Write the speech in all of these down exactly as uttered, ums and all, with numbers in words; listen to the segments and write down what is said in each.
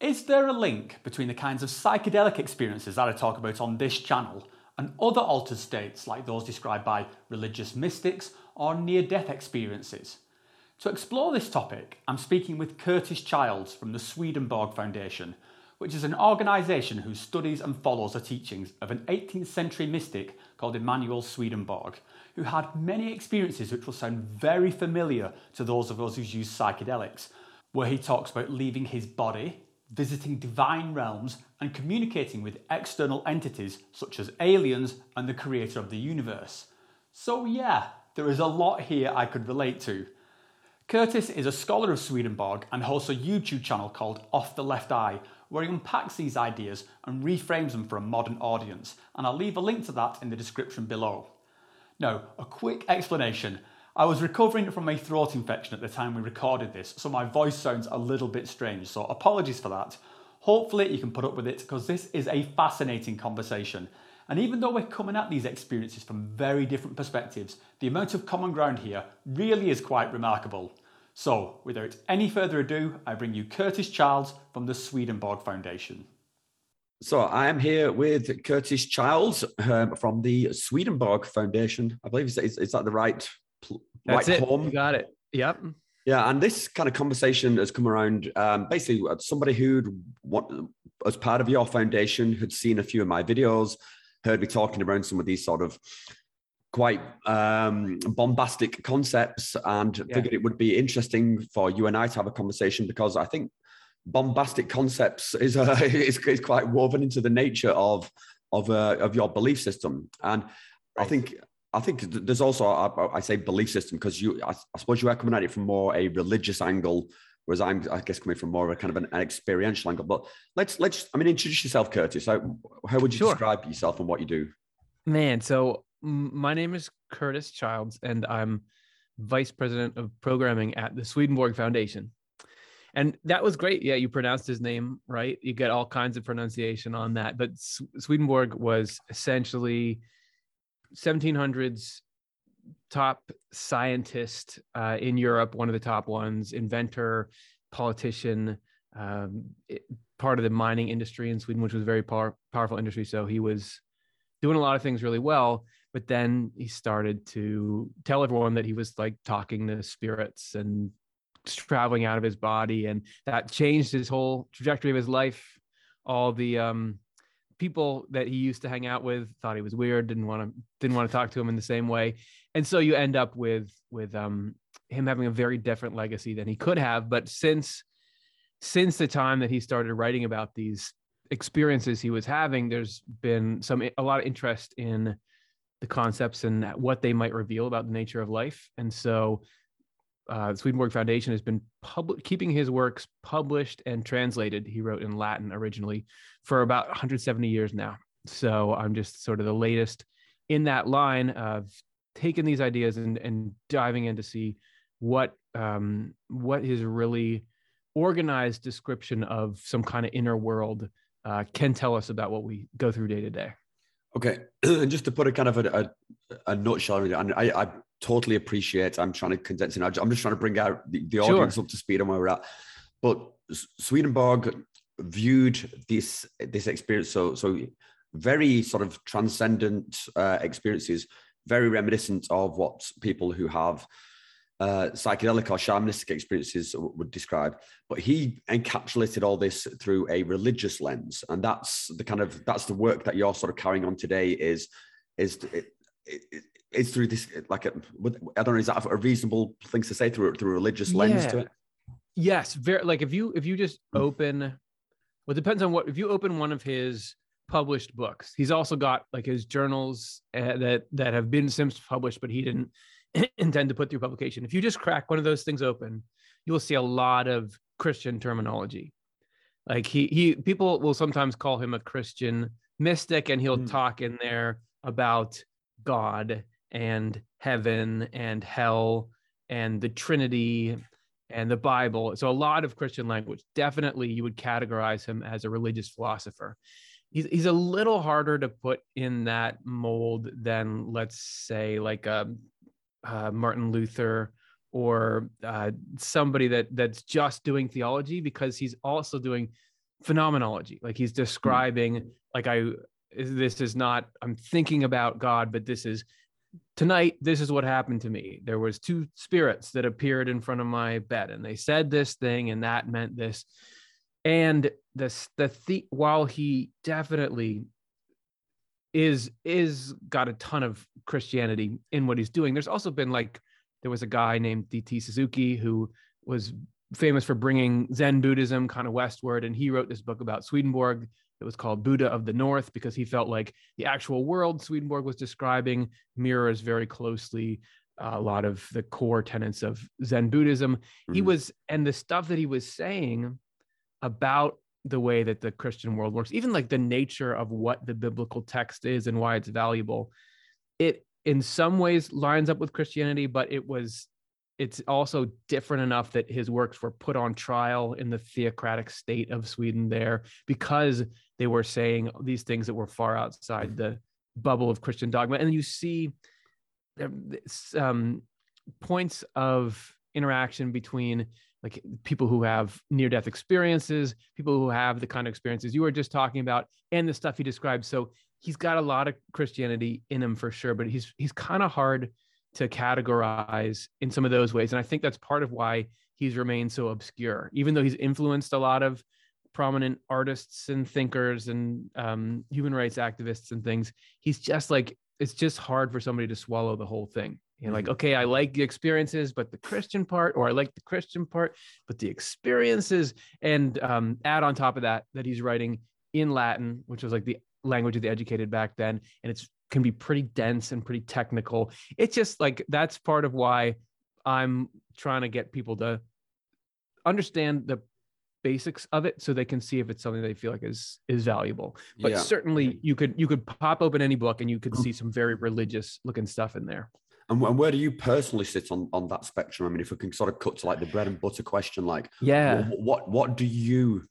Is there a link between the kinds of psychedelic experiences that I talk about on this channel and other altered states like those described by religious mystics or near-death experiences? To explore this topic, I'm speaking with Curtis Childs from the Swedenborg Foundation, which is an organisation who studies and follows the teachings of an eighteenth century mystic called Emanuel Swedenborg, who had many experiences which will sound very familiar to those of us who use psychedelics, where he talks about leaving his body, visiting divine realms and communicating with external entities such as aliens and the creator of the universe. So yeah, there is a lot here I could relate to. Curtis is a scholar of Swedenborg and hosts a YouTube channel called Off the Left Eye, where he unpacks these ideas and reframes them for a modern audience, and I'll leave a link to that in the description below. Now, a quick explanation. I was recovering from a throat infection at the time we recorded this, so my voice sounds a little bit strange, so apologies for that. Hopefully you can put up with it, because this is a fascinating conversation. And even though we're coming at these experiences from very different perspectives, the amount of common ground here really is quite remarkable. So, without any further ado, I bring you Curtis Childs from the Swedenborg Foundation. So, I am here with Curtis Childs um, from the Swedenborg Foundation. I believe, is, is, is that the right, right home? You got it. Yep. Yeah, and this kind of conversation has come around, um, basically somebody who, as part of your foundation, had seen a few of my videos, heard me talking around some of these sort of quite um, bombastic concepts, and yeah. figured it would be interesting for you and I to have a conversation, because I think bombastic concepts is uh, is, is quite woven into the nature of of uh, of your belief system. And right. I think I think there's also I, I say belief system because you I, I suppose you are coming at it from more a religious angle, whereas I'm, I guess, coming from more of a kind of an, an experiential angle. But let's, let's, I mean, introduce yourself, Curtis. How, how would you sure. describe yourself and what you do? Man, so my name is Curtis Childs, and I'm vice president of programming at the Swedenborg Foundation. And that was great. Yeah, you pronounced his name right. You get all kinds of pronunciation on that. But Swedenborg was essentially seventeen hundreds top scientist uh, in Europe, one of the top ones, inventor, politician, um, it, part of the mining industry in Sweden, which was a very par- powerful industry. So he was doing a lot of things really well, but then he started to tell everyone that he was like talking to spirits and traveling out of his body. And that changed his whole trajectory of his life. All the um, people that he used to hang out with thought he was weird, didn't want to, didn't want to talk to him in the same way. And so you end up with, with um, him having a very different legacy than he could have. But since, since the time that he started writing about these experiences he was having, there's been some, a lot of interest in the concepts and what they might reveal about the nature of life. And so uh, the Swedenborg Foundation has been public, keeping his works published and translated. He wrote in Latin originally for about one hundred seventy years now. So I'm just sort of the latest in that line of taking these ideas and, and diving in to see what um, what his really organized description of some kind of inner world uh, can tell us about what we go through day to day. Okay, and just to put a kind of a, a, a nutshell, and I, I totally appreciate, I'm trying to condense it. I'm just trying to bring out the, the audience sure. up to speed on where we're at. But Swedenborg viewed this this experience so so very sort of transcendent uh, experiences, very reminiscent of what people who have uh, psychedelic or shamanistic experiences would describe. But he encapsulated all this through a religious lens. And that's the kind of, that's the work that you're sort of carrying on today is, is it, it, it's through this, like, a, I don't know, is that a reasonable thing to say through, through a religious yeah. lens to it? Yes. Very, like if you, if you just open, well, it depends on what, if you open one of his published books. He's also got like his journals uh, that that have been since published, but he didn't intend to put through publication. If you just crack one of those things open, you will see a lot of Christian terminology. Like he he people will sometimes call him a Christian mystic, and he'll mm. talk in there about God and heaven and hell and the Trinity and the Bible. So a lot of Christian language. Definitely you would categorize him as a religious philosopher. He's he's a little harder to put in that mold than, let's say, like a, a Martin Luther or uh, somebody that that's just doing theology, because he's also doing phenomenology. Like he's describing, like I, this is not, I'm thinking about God, but this is, tonight, this is what happened to me. There was two spirits that appeared in front of my bed and they said this thing and that meant this. And this, the, the, while he definitely is, is got a ton of Christianity in what he's doing, there's also been like, there was a guy named D T Suzuki who was famous for bringing Zen Buddhism kind of westward. And he wrote this book about Swedenborg that was called Buddha of the North, because he felt like the actual world Swedenborg was describing mirrors very closely uh, a lot of the core tenets of Zen Buddhism. Mm-hmm. He was, and the stuff that he was saying about the way that the Christian world works, even like the nature of what the biblical text is and why it's valuable, it in some ways lines up with Christianity, but it was, it's also different enough that his works were put on trial in the theocratic state of Sweden there, because they were saying these things that were far outside the bubble of Christian dogma. And you see um, points of interaction between like people who have near-death experiences, people who have the kind of experiences you were just talking about, and the stuff he describes. So he's got a lot of Christianity in him for sure, but he's he's kind of hard to categorize in some of those ways. And I think that's part of why he's remained so obscure, even though he's influenced a lot of prominent artists and thinkers and um, human rights activists and things. He's just like, it's just hard for somebody to swallow the whole thing. You know, like, okay, I like the experiences, but the Christian part, or I like the Christian part, but the experiences, and um, add on top of that, that he's writing in Latin, which was like the language of the educated back then. And it's can be pretty dense and pretty technical. It's just like, that's part of why I'm trying to get people to understand the basics of it so they can see if it's something they feel like is, is valuable. But yeah. certainly you could, you could pop open any book and you could see some very religious looking stuff in there. And, and where do you personally sit on, on that spectrum? I mean, if we can sort of cut to like the bread and butter question, like, yeah, what, what, what do you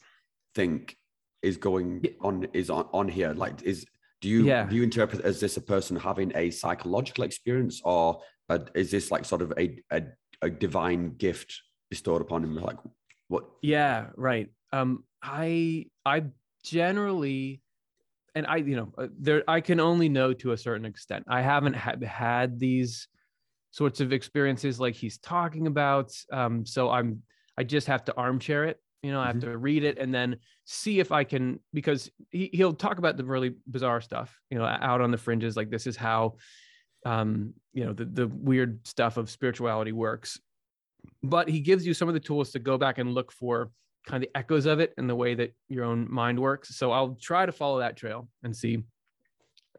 think is going on, is on, on here? Like, is, Do you, yeah. do you interpret as this a person having a psychological experience, or a, is this like sort of a, a, a divine gift bestowed upon him? Like what? Yeah, right. Um, I I generally, and I you know there I can only know to a certain extent. I haven't had had these sorts of experiences like he's talking about. Um, so I'm I just have to armchair it. You know, I have mm-hmm. to read it and then see if I can, because he, he'll talk about the really bizarre stuff, you know, out on the fringes. Like this is how, um, you know, the, the weird stuff of spirituality works. But he gives you some of the tools to go back and look for kind of the echoes of it and the way that your own mind works. So I'll try to follow that trail and see.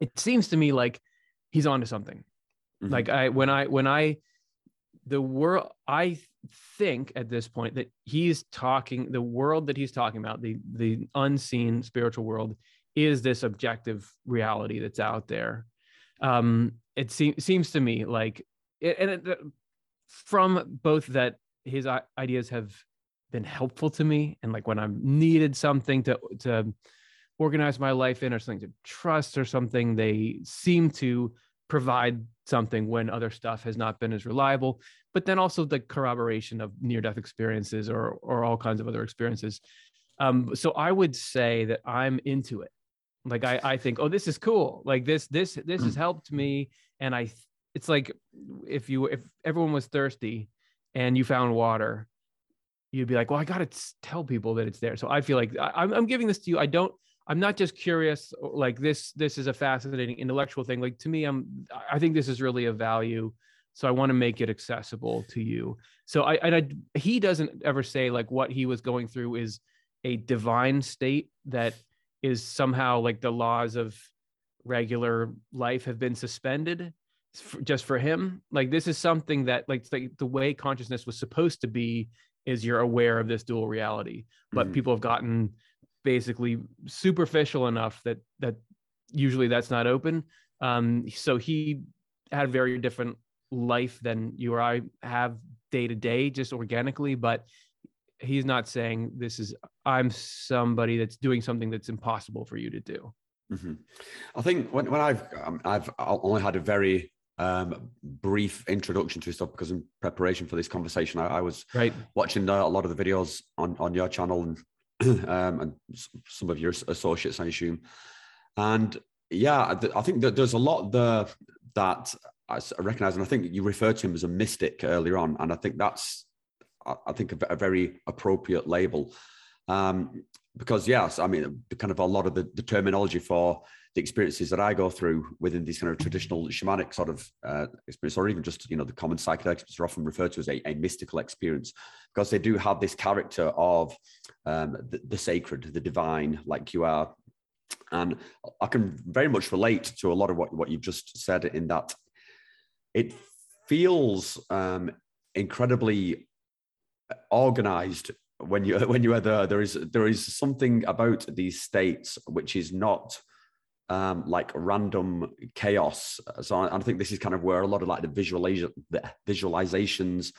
It seems to me like he's onto something. Mm-hmm. Like I, when I, when I, the world, I think at this point that he's talking, the world that he's talking about, the, the unseen spiritual world, is this objective reality that's out there. Um, it se- seems to me like, it, and it, from both that his ideas have been helpful to me, and like when I've needed something to, to organize my life in, or something to trust or something, they seem to provide something when other stuff has not been as reliable, but then also the corroboration of near-death experiences or or all kinds of other experiences. Um, so I would say that I'm into it. Like I, I think, oh, this is cool. Like this, this, this has helped me. And I, it's like if you if everyone was thirsty and you found water, you'd be like, well, I got to tell people that it's there. So I feel like I, I'm, I'm giving this to you. I don't. I'm not just curious, like this, this is a fascinating intellectual thing. Like to me, I'm, I think this is really of value. So I want to make it accessible to you. So I, and I, he doesn't ever say like what he was going through is a divine state that is somehow like the laws of regular life have been suspended for, just for him. Like this is something that like the, the way consciousness was supposed to be is you're aware of this dual reality, but mm-hmm. people have gotten basically superficial enough that that usually that's not open. Um, so he had a very different life than you or I have day to day, just organically, but he's not saying this is, I'm somebody that's doing something that's impossible for you to do. Mm-hmm. I think when, when I've, um, I've only had a very um, brief introduction to stuff because in preparation for this conversation, I, I was right. watching uh, a lot of the videos on, on your channel and um, and some of your associates, I assume. And yeah, I think that there's a lot there that I recognize. And I think you referred to him as a mystic earlier on. And I think that's, I think, a very appropriate label. Um, because yes, I mean, kind of a lot of the, the terminology for the experiences that I go through within these kind of traditional shamanic sort of uh, experience, or even just, you know, the common psychedelics are often referred to as a, a mystical experience, because they do have this character of um, the, the sacred, the divine, like you are. And I can very much relate to a lot of what, what you've just said, in that it feels um, incredibly organized when you when you are there. There is there is something about these states which is not um, like random chaos. So I, I think this is kind of where a lot of like the visualization the visualizations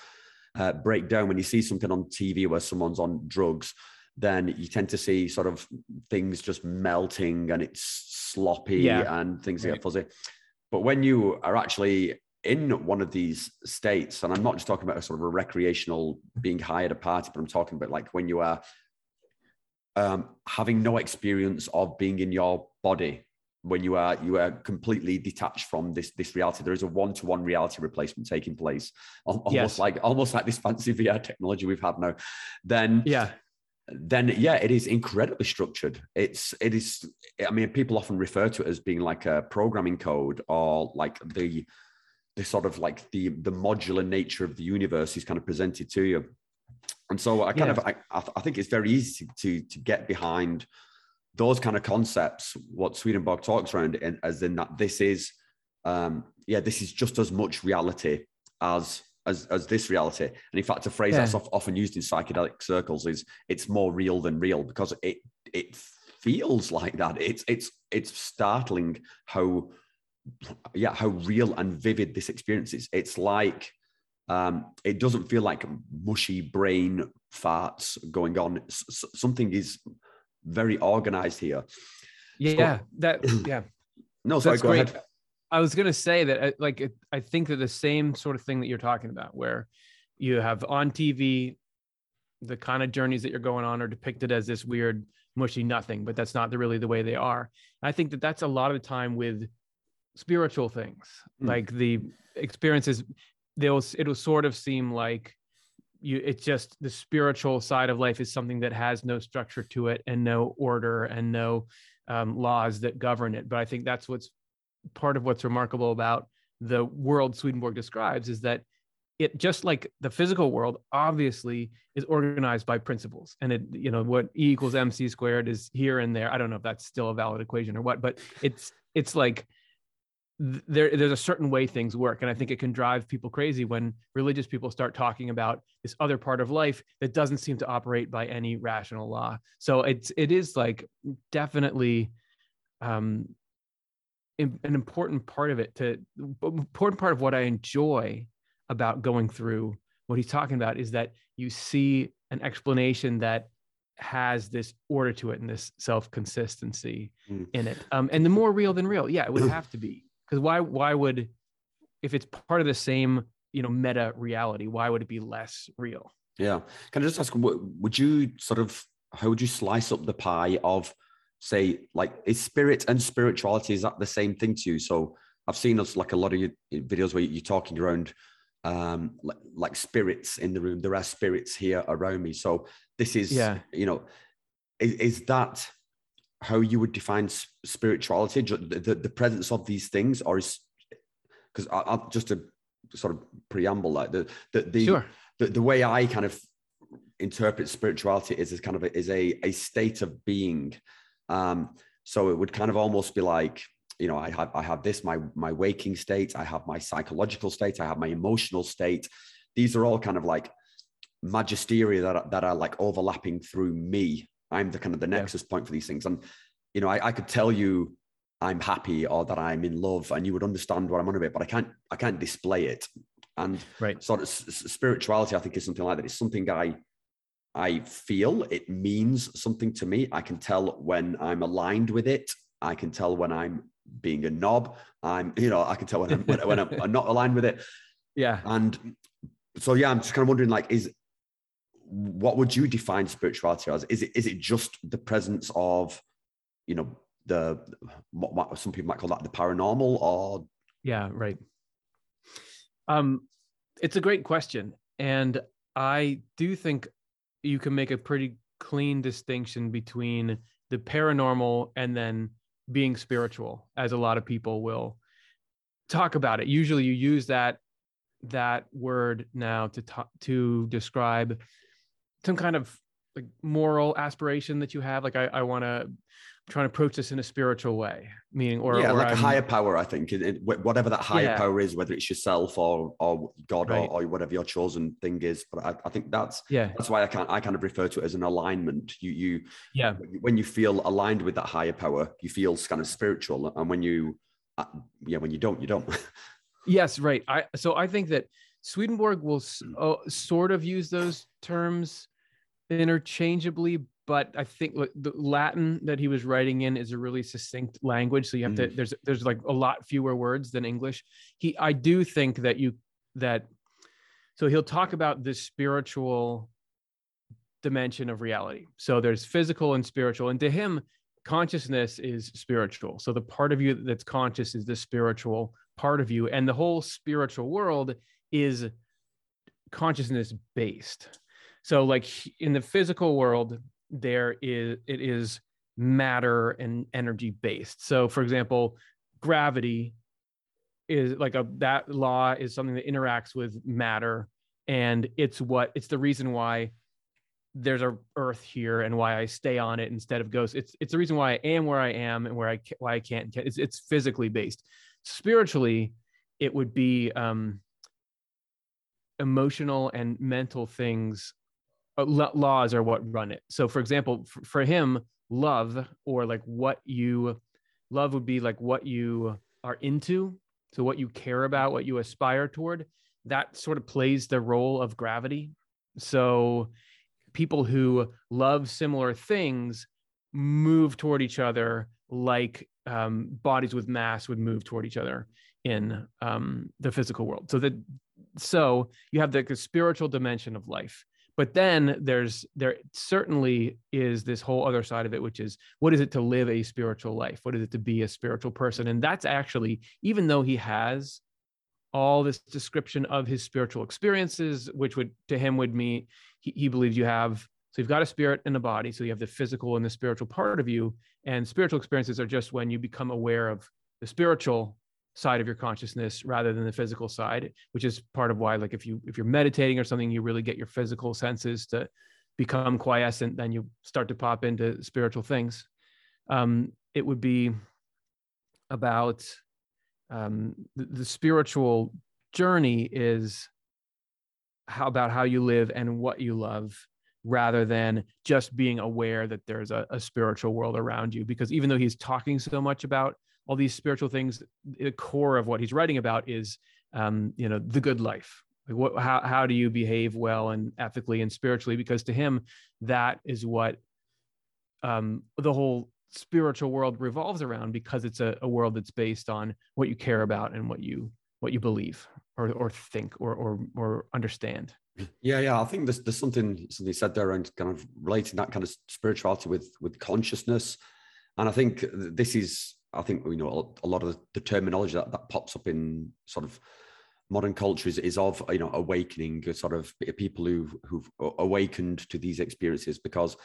uh, break down. When you see something on T V where someone's on drugs, then you tend to see sort of things just melting and it's sloppy, yeah, and things right. get fuzzy. But when you are actually in one of these states, and I'm not just talking about a sort of a recreational being high at a party, but I'm talking about like when you are um, having no experience of being in your body, when you are you are completely detached from this this reality. There is a one-to-one reality replacement taking place, almost yes. like almost like this fancy V R technology we've had now. Then yeah. Then yeah, it is incredibly structured. It's it is. I mean, people often refer to it as being like a programming code, or like the the sort of like the the modular nature of the universe is kind of presented to you. And so I kind yeah. of I, I think it's very easy to to get behind those kind of concepts. What Swedenborg talks around, in, as in that this is um, yeah, this is just as much reality as. As, as this reality. And in fact, a phrase yeah. that's often used in psychedelic circles is it's more real than real, because it it feels like that. It's it's it's startling how yeah how real and vivid this experience is. It's like um, it doesn't feel like mushy brain farts going on. S- something is very organized here. Yeah, so, yeah. that yeah. No, sorry, that's go great. ahead. I was going to say that, like, I think that the same sort of thing that you're talking about, where you have on T V, the kind of journeys that you're going on are depicted as this weird, mushy nothing, but that's not the, really the way they are. And I think that that's a lot of the time with spiritual things, mm. like the experiences, they'll, it'll sort of seem like you, it's just the spiritual side of life is something that has no structure to it and no order and no um, laws that govern it. But I think that's what's part of what's remarkable about the world Swedenborg describes, is that it, just like the physical world, obviously is organized by principles. And it, you know, what E equals M C squared is here and there. I don't know if that's still a valid equation or what, but it's, it's like th- there, there's a certain way things work. And I think it can drive people crazy when religious people start talking about this other part of life that doesn't seem to operate by any rational law. So it's, it is like definitely, um, an important part of it to important part of what I enjoy about going through what he's talking about is that you see an explanation that has this order to it and this self-consistency mm. in it. Um, and the more real than real. Yeah, it would have to be, because why, why would, if it's part of the same, you know, meta reality, why would it be less real? Yeah. Can I just ask, would you sort of, how would you slice up the pie of, say, like, is spirit and spirituality, is that the same thing to you? So I've seen us like a lot of your videos where you're talking around um like, like spirits in the room. There are spirits here around me. So this is, yeah. you know, is, is that how you would define spirituality, the, the presence of these things? Or is, because I, I just to sort of preamble, like the the the, sure. the the way I kind of interpret spirituality is is kind of a, is a a state of being. Um, so it would kind of almost be like, you know, I have, I have this, my, my waking state, I have my psychological state, I have my emotional state. These are all kind of like magisteria that are, that are like overlapping through me. I'm the kind of the nexus yeah. point for these things. And, you know, I, I could tell you I'm happy or that I'm in love and you would understand what I'm on about, but I can't, I can't display it. And right. sort of spirituality, I think, is something like that. It's something I, I feel, it means something to me. I can tell when I'm aligned with it. I can tell when I'm being a knob. I'm, you know, I can tell when I'm, when, when I'm not aligned with it. Yeah. And so, yeah, I'm just kind of wondering, like, is what would you define spirituality as? Is it is it just the presence of, you know, the what, what some people might call that the paranormal, or? Yeah, right. Um, it's a great question, and I do think you can make a pretty clean distinction between the paranormal and then being spiritual, as a lot of people will talk about it. Usually, you use that that word now to talk, to describe some kind of like moral aspiration that you have. Like I, I want to try and approach this in a spiritual way, meaning or, yeah, or like I'm, a higher power. I think whatever that higher yeah. power is, whether it's yourself or or God right. or, or whatever your chosen thing is. But I, I think that's yeah. that's why I can't I kind of refer to it as an alignment. You you yeah. When you feel aligned with that higher power, you feel kind of spiritual, and when you yeah when you don't, you don't. Yes, right. I, so I think that Swedenborg will uh, sort of use those terms interchangeably, but I think the Latin that he was writing in is a really succinct language. So you have mm. to, there's, there's like a lot fewer words than English. He, I do think that you, that, so he'll talk about this spiritual dimension of reality. So there's physical and spiritual, and to him, consciousness is spiritual. So the part of you that's conscious is the spiritual part of you, and the whole spiritual world is consciousness based. So like in the physical world, there is it is matter and energy based. So for example, gravity is like a that law is something that interacts with matter, and it's what it's the reason why there's a earth here and why I stay on it instead of ghosts. It's it's the reason why I am where I am and where I why I can't get it's, it's physically based. Spiritually, it would be um, emotional and mental things. Uh, laws are what run it. So, for example, f- for him, love or like what you love would be like what you are into. So, what you care about, what you aspire toward, that sort of plays the role of gravity. So, people who love similar things move toward each other like. Um, bodies with mass would move toward each other in um, the physical world. So that, so you have the, the spiritual dimension of life, but then there's there certainly is this whole other side of it, which is what is it to live a spiritual life? What is it to be a spiritual person? And that's actually, even though he has all this description of his spiritual experiences, which would to him would mean he, he believes you have. So you've got a spirit and a body. So you have the physical and the spiritual part of you. And spiritual experiences are just when you become aware of the spiritual side of your consciousness rather than the physical side, which is part of why, like if you if you're meditating or something, you really get your physical senses to become quiescent, then you start to pop into spiritual things. Um, it would be about um, the, the spiritual journey is how about how you live and what you love, rather than just being aware that there's a, a spiritual world around you. Because even though he's talking so much about all these spiritual things, the core of what he's writing about is, um, you know, the good life. Like what, how, how do you behave well and ethically and spiritually? Because to him, that is what um, the whole spiritual world revolves around, because it's a, a world that's based on what you care about and what you what you believe or or think or or, or understand. Yeah, yeah. I think there's, there's something something said there around kind of relating that kind of spirituality with with consciousness. And I think this is, I think, you know, a lot of the terminology that, that pops up in sort of modern culture is, is of, you know, awakening, sort of people who, who've awakened to these experiences, because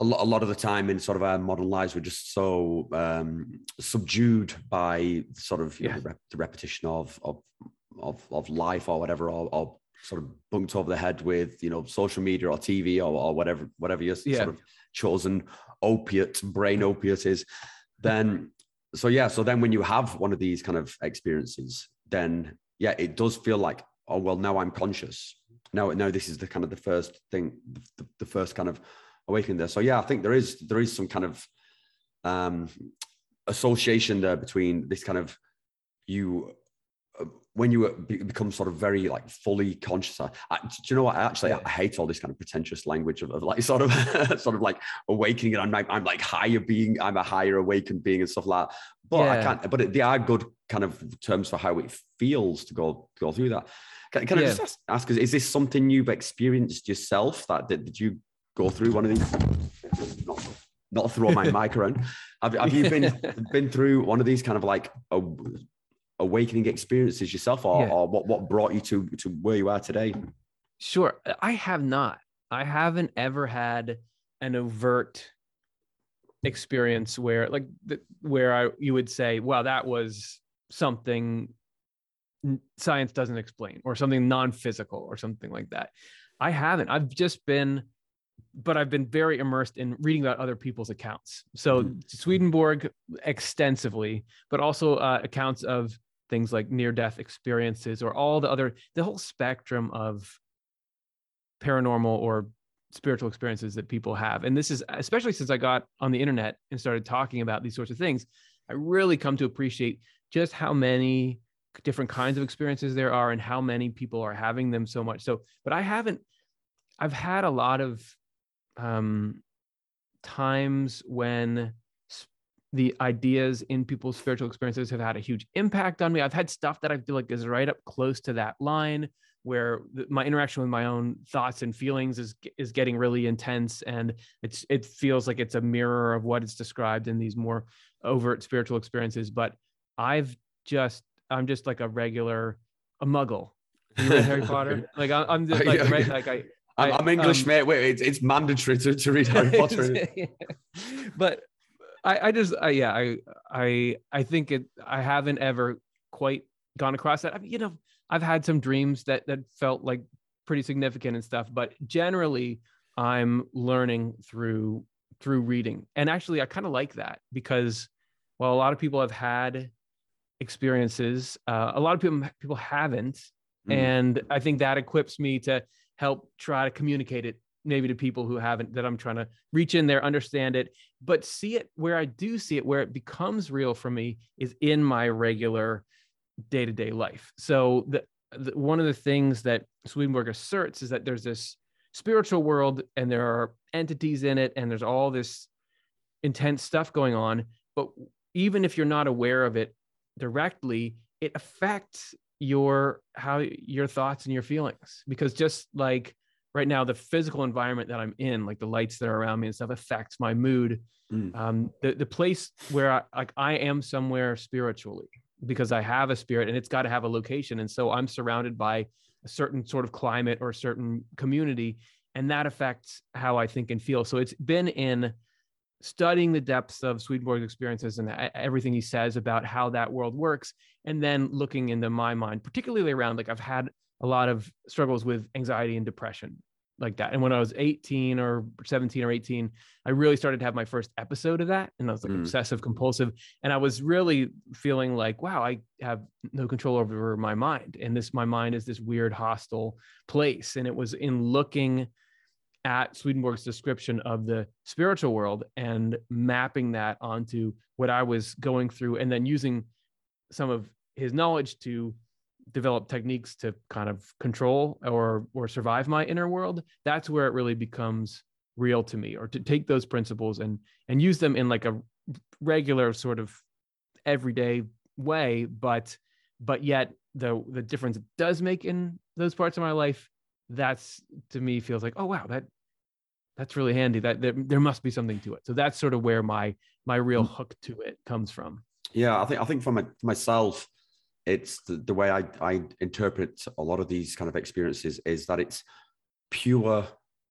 a lot, a lot of the time in sort of our modern lives, we're just so um, subdued by sort of you yeah. know, the, rep- the repetition of, of, of, of life or whatever, or, or sort of bunked over the head with, you know, social media or T V or, or whatever, whatever your yeah. sort of chosen opiate, brain opiate is, then, so yeah, so then when you have one of these kind of experiences, then yeah, it does feel like, oh, well, now I'm conscious. Now, now this is the kind of the first thing, the, the first kind of awakening there. So yeah, I think there is, there is some kind of um, association there between this kind of you when you become sort of very like fully conscious, I, I, do you know what? I actually, I hate all this kind of pretentious language of, of like sort of sort of like awakening, and I'm like, I'm like higher being, I'm a higher awakened being and stuff like that. But yeah. I can't, but it, they are good kind of terms for how it feels to go go through that. Can, can yeah. I just ask, is this something you've experienced yourself? That did, did you go through one of these? Not, not throw my mic around. Have, have you been been through one of these kind of like a, awakening experiences yourself, or, yeah. or what what brought you to to where you are today? Sure. I have not. I haven't ever had an overt experience where like the, where I you would say, wow, that was something science doesn't explain, or something non-physical, or something like that. I haven't. I've just been, but I've been very immersed in reading about other people's accounts. So mm-hmm. Swedenborg extensively, but also uh, accounts of things like near-death experiences, or all the other, the whole spectrum of paranormal or spiritual experiences that people have. And this is, especially since I got on the internet and started talking about these sorts of things, I really come to appreciate just how many different kinds of experiences there are and how many people are having them so much. So, but I haven't, I've had a lot of um, times when the ideas in people's spiritual experiences have had a huge impact on me. I've had stuff that I feel like is right up close to that line, where th- my interaction with my own thoughts and feelings is, is getting really intense. And it's, it feels like it's a mirror of what is described in these more overt spiritual experiences. But I've just, I'm just like a regular, a muggle. You read Harry Potter? Like I, I'm just like, right, like I, I, I'm English, um, mate. Wait, it's, it's mandatory to, to read Harry Potter. Yeah. But I, I just, I, yeah, I, I, I think it, I haven't ever quite gone across that. I mean, you know, I've had some dreams that, that felt like pretty significant and stuff, but generally I'm learning through, through reading. And actually I kind of like that, because while a lot of people have had experiences, uh, a lot of people, people haven't. Mm-hmm. And I think that equips me to help try to communicate it, maybe to people who haven't, that I'm trying to reach in there, understand it, but see it where I do see it, where it becomes real for me is in my regular day-to-day life. So the, the, one of the things that Swedenborg asserts is that there's this spiritual world and there are entities in it and there's all this intense stuff going on. But even if you're not aware of it directly, it affects your, how your thoughts and your feelings, because just like right now, the physical environment that I'm in, like the lights that are around me and stuff, affects my mood. Mm. Um, the, the place where I, like I am somewhere spiritually, because I have a spirit and it's got to have a location. And so I'm surrounded by a certain sort of climate or a certain community, and that affects how I think and feel. So it's been in studying the depths of Swedenborg's experiences and everything he says about how that world works, and then looking into my mind, particularly around, like I've had a lot of struggles with anxiety and depression like that. And when I was eighteen or seventeen or eighteen, I really started to have my first episode of that. And I was like mm. obsessive compulsive. And I was really feeling like, wow, I have no control over my mind. And this, my mind is this weird hostile place. And it was in looking at Swedenborg's description of the spiritual world and mapping that onto what I was going through, and then using some of his knowledge to develop techniques to kind of control or or survive my inner world. That's where it really becomes real to me, or to take those principles and and use them in like a regular sort of everyday way, but but yet the the difference it does make in those parts of my life, that's to me feels like, oh wow, that that's really handy, that there, there must be something to it. So that's sort of where my my real hook to it comes from. Yeah, I think I think for my, myself it's the, the way I, I interpret a lot of these kind of experiences is that it's pure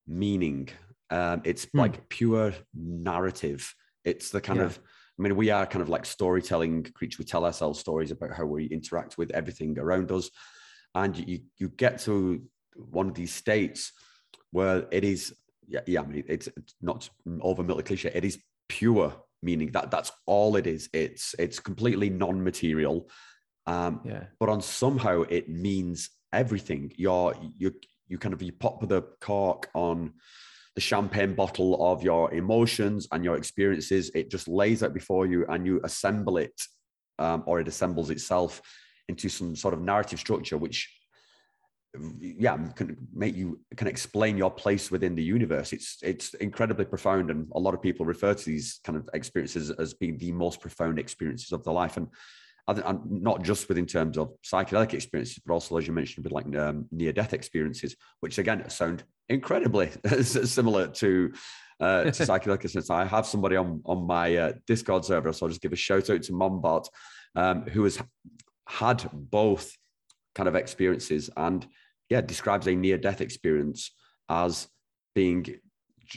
meaning. Um, it's mm. like pure narrative. It's the kind yeah. of, I mean, we are kind of like storytelling creatures. We tell ourselves stories about how we interact with everything around us. And you you get to one of these states where it is, yeah, yeah I mean, it's not over milk cliche. It is pure meaning. That that's all it is. It's, it's completely non-material. Um, yeah. But on somehow it means everything. You're, you you kind of, you pop the cork on the champagne bottle of your emotions and your experiences. It just lays out before you and you assemble it, um, or it assembles itself into some sort of narrative structure, which, yeah, can make you can explain your place within the universe. It's it's incredibly profound, and a lot of people refer to these kind of experiences as being the most profound experiences of their life. And I think, and not just within terms of psychedelic experiences, but also, as you mentioned, with like um, near-death experiences, which again sound incredibly similar to uh, to psychedelic. I have somebody on on my uh, Discord server, so I'll just give a shout out to Mombart, um, who has had both kind of experiences, and yeah, describes a near-death experience as being,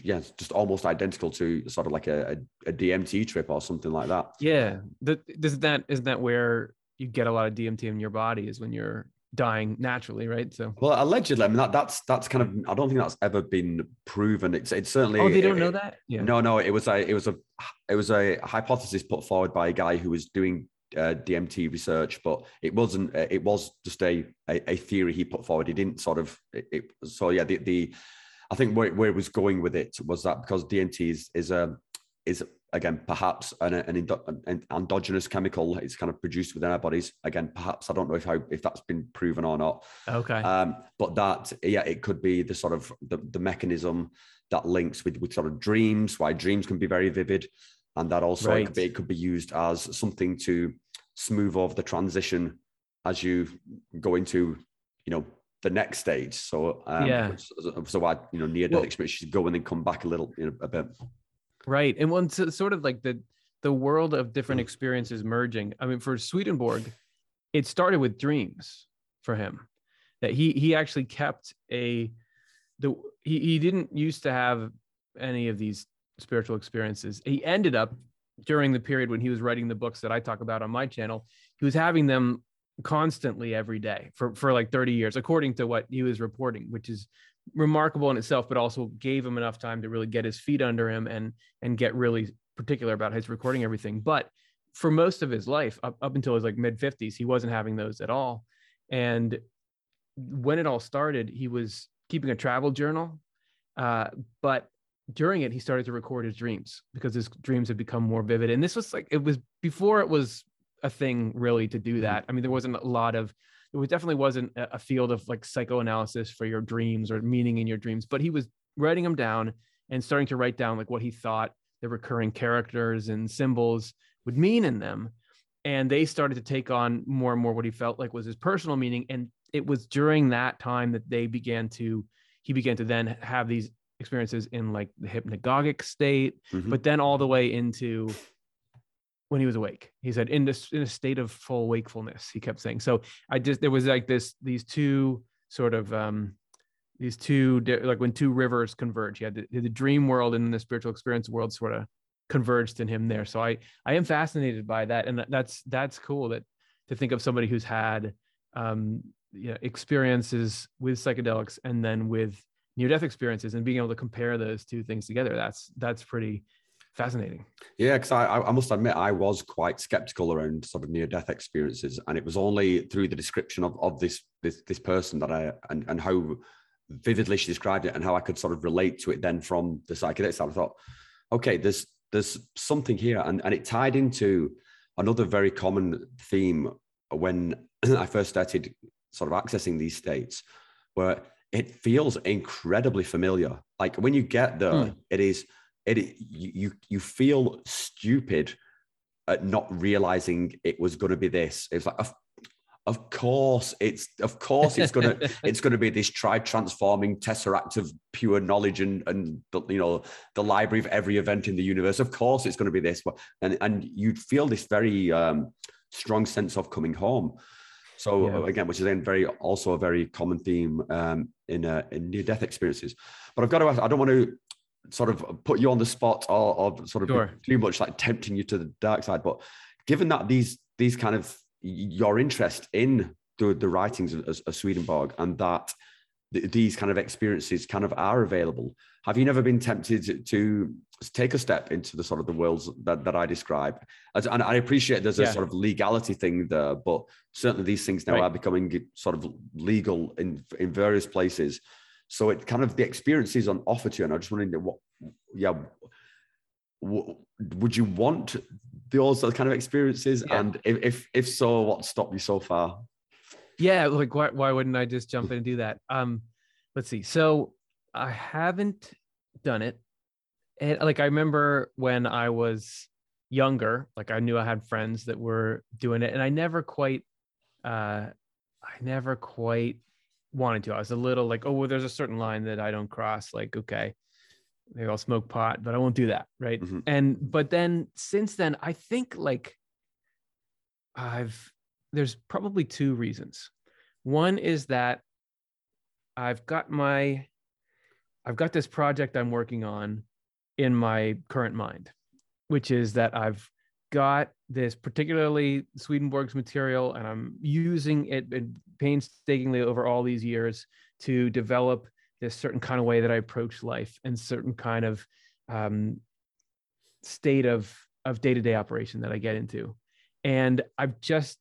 yeah, just almost identical to sort of like a, a D M T trip or something like that. Yeah, the, is that isn't that where you get a lot of D M T in your body, is when you're dying naturally, right? So, well, allegedly, I mean that that's that's kind of, I don't think that's ever been proven. It's it's certainly. Oh, they don't it, know that. Yeah. No, no, it was a it was a it was a hypothesis put forward by a guy who was doing Uh, D M T research, but it wasn't. It was just a, a a theory he put forward. He didn't sort of. It, it, so yeah, the the I think where where it was going with it was that because D M T is is a is again perhaps an an, indo- an endogenous chemical. It's kind of produced within our bodies. Again, perhaps I don't know if how if that's been proven or not. Okay. Um, but that yeah, it could be the sort of the, the mechanism that links with with sort of dreams. Why dreams can be very vivid. And that also right. it, could be, it could be used as something to smooth over the transition as you go into, you know, the next stage. So, um, yeah. So, so I, you know, near death well, experience, should go and then come back a little, you know, a bit. Right, and once it's sort of like the the world of different experiences merging. I mean, for Swedenborg, it started with dreams for him. That he he actually kept a the he he didn't used to have any of these spiritual experiences. He ended up during the period when he was writing the books that I talk about on my channel, he was having them constantly every day for, for like thirty years, according to what he was reporting, which is remarkable in itself, but also gave him enough time to really get his feet under him and, and get really particular about his recording everything. But for most of his life, up, up until his like mid fifties, he wasn't having those at all. And when it all started, he was keeping a travel journal. Uh, but during it, he started to record his dreams because his dreams had become more vivid. And this was like, it was before it was a thing really to do that. I mean, there wasn't a lot of, there definitely wasn't a field of like psychoanalysis for your dreams or meaning in your dreams, but he was writing them down and starting to write down like what he thought the recurring characters and symbols would mean in them. And they started to take on more and more what he felt like was his personal meaning. And it was during that time that they began to, he began to then have these experiences in like the hypnagogic state, mm-hmm. but then all the way into when he was awake, he said in this, in a state of full wakefulness, he kept saying. So I just, there was like this, these two sort of, um, these two, like when two rivers converge, you had the, the dream world and the spiritual experience world sort of converged in him there. So I, I am fascinated by that. And that's, that's cool that to think of somebody who's had, um, you know, experiences with psychedelics and then with near-death experiences and being able to compare those two things together. That's that's pretty fascinating. Yeah, because I, I must admit, I was quite skeptical around sort of near-death experiences. And it was only through the description of, of this, this this person that I, and, and how vividly she described it and how I could sort of relate to it then from the psychedelic side. I thought, okay, there's there's something here. And, and it tied into another very common theme when I first started sort of accessing these states, where it feels incredibly familiar. Like when you get there, mm. it is, it you you feel stupid at not realizing it was going to be this. It's like, of, of course it's, of course it's going to, it's going to be this tribe transforming tesseract of pure knowledge and, and the, you know, the library of every event in the universe. Of course it's going to be this. And, and you'd feel this very um, strong sense of coming home. So yeah. Again, which is then very also a very common theme um, in uh, in near-death experiences. But I've got to ask, I don't want to sort of put you on the spot or, or sort of sure. too much like tempting you to the dark side. But given that these these kind of your interest in the, the writings of, of Swedenborg and that th- these kind of experiences kind of are available, have you never been tempted to take a step into the sort of the worlds that, that I describe? And I appreciate there's a yeah. sort of legality thing there, but certainly these things now right. are becoming sort of legal in in various places. So it kind of, the experiences on offer to you, and I'm just wondering what, yeah, w- would you want the all those kind of experiences? Yeah. And if, if if so, what stopped you so far? Yeah, like why why wouldn't I just jump in and do that? Um, let's see. So I haven't done it, and like I remember when I was younger, like I knew I had friends that were doing it, and I never quite, uh, I never quite wanted to. I was a little like, oh, well, there's a certain line that I don't cross. Like, okay, maybe I'll smoke pot, but I won't do that, right? Mm-hmm. And but then since then, I think like I've there's probably two reasons. One is that I've got my I've got this project I'm working on in my current mind, which is that I've got this particularly Swedenborg's material, and I'm using it painstakingly over all these years to develop this certain kind of way that I approach life and certain kind of um, state of of day-to-day operation that I get into. And I've just,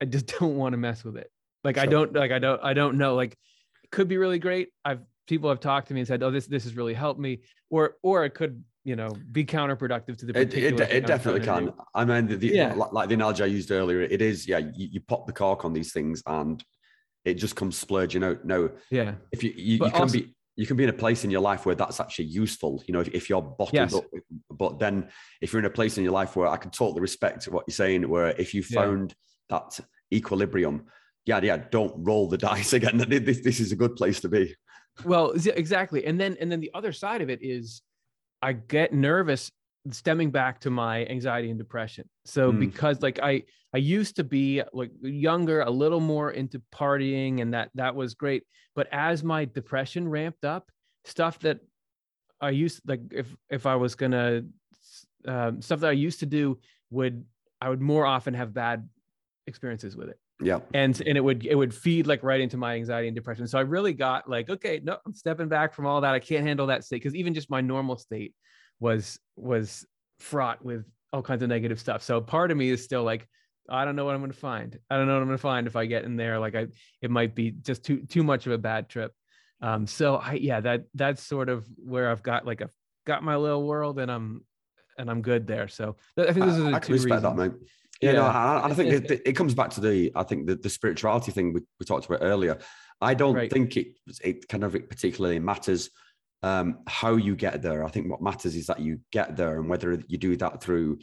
I just don't want to mess with it. Like, so, I don't, like, I don't, I don't know, like it could be really great. I've, people have talked to me and said, oh, this, this has really helped me. Or, or it could, you know, be counterproductive to the particular it, it, it definitely can. I mean, the, the, yeah. like the analogy I used earlier, it is, yeah, you, you pop the cork on these things and it just comes splurging out. No, yeah. If you you, you can also, be you can be in a place in your life where that's actually useful. You know, if, if you're bottled yes. up, but then if you're in a place in your life where I can totally respect what you're saying, where if you found yeah. that equilibrium, yeah, yeah, don't roll the dice again. This this is a good place to be. Well, exactly. And then and then the other side of it is, I get nervous stemming back to my anxiety and depression. So mm. because like I, I used to be like younger, a little more into partying, and that, that was great. But as my depression ramped up, stuff that I used, like if, if I was going to, um, stuff that I used to do would, I would more often have bad experiences with it. Yeah. And, and it would, it would feed like right into my anxiety and depression. So I really got like, okay, no, I'm stepping back from all that. I can't handle that state. Cause even just my normal state was, was fraught with all kinds of negative stuff. So part of me is still like, I don't know what I'm going to find. I don't know what I'm going to find if I get in there. Like I, it might be just too, too much of a bad trip. Um, so I, yeah, that, that's sort of where I've got like, I've got my little world and I'm, and I'm good there. So I think this is the I two respect reasons. That, mate. Yeah, yeah. No, I, I think it, it comes back to the, I think the, the spirituality thing we, we talked about earlier. I don't right. think it, it kind of it particularly matters um, how you get there. I think what matters is that you get there, and whether you do that through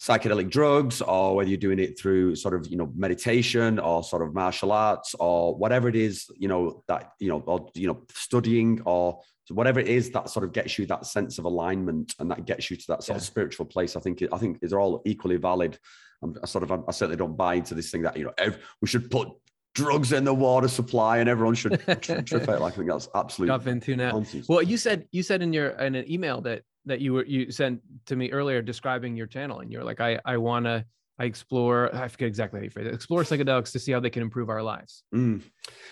psychedelic drugs or whether you're doing it through sort of, you know, meditation or sort of martial arts or whatever it is, you know, that, you know, or, you know, studying or whatever it is that sort of gets you that sense of alignment and that gets you to that sort yeah. of spiritual place. I think, I think they're all equally valid. I'm, I sort of, I certainly don't buy into this thing that, you know, every, we should put drugs in the water supply and everyone should tri- trip out. I think that's absolutely nonsense. Well, you said, you said in your, in an email that, that you were you sent to me earlier describing your channel, and you're like, I I want to I explore I forget exactly how you phrase it, explore psychedelics to see how they can improve our lives, mm.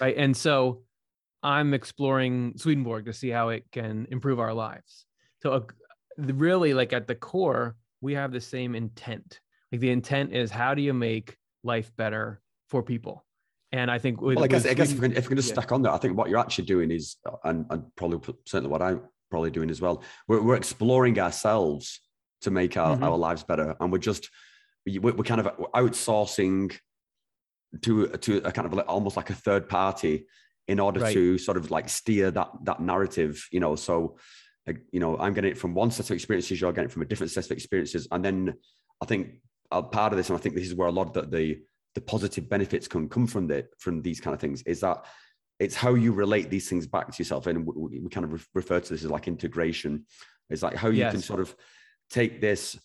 right? And so I'm exploring Swedenborg to see how it can improve our lives. So uh, really, like at the core, we have the same intent. Like the intent is, how do you make life better for people? And I think with, well, I guess, with I guess if we can, if we can just yeah. stack on that, I think what you're actually doing is, and and probably certainly what I. probably doing as well. We're, we're exploring ourselves to make our, mm-hmm. our lives better. And we're just, we're, we're kind of outsourcing to, to a kind of like, almost like a third party in order right. to sort of like steer that, that narrative, you know? So, uh, you know, I'm getting it from one set of experiences, you're getting it from a different set of experiences. And then I think a part of this, and I think this is where a lot of the, the, the positive benefits can come from the, from these kind of things, is that it's how you relate these things back to yourself. And we kind of refer to this as like integration. It's like how you yes. can sort of take this.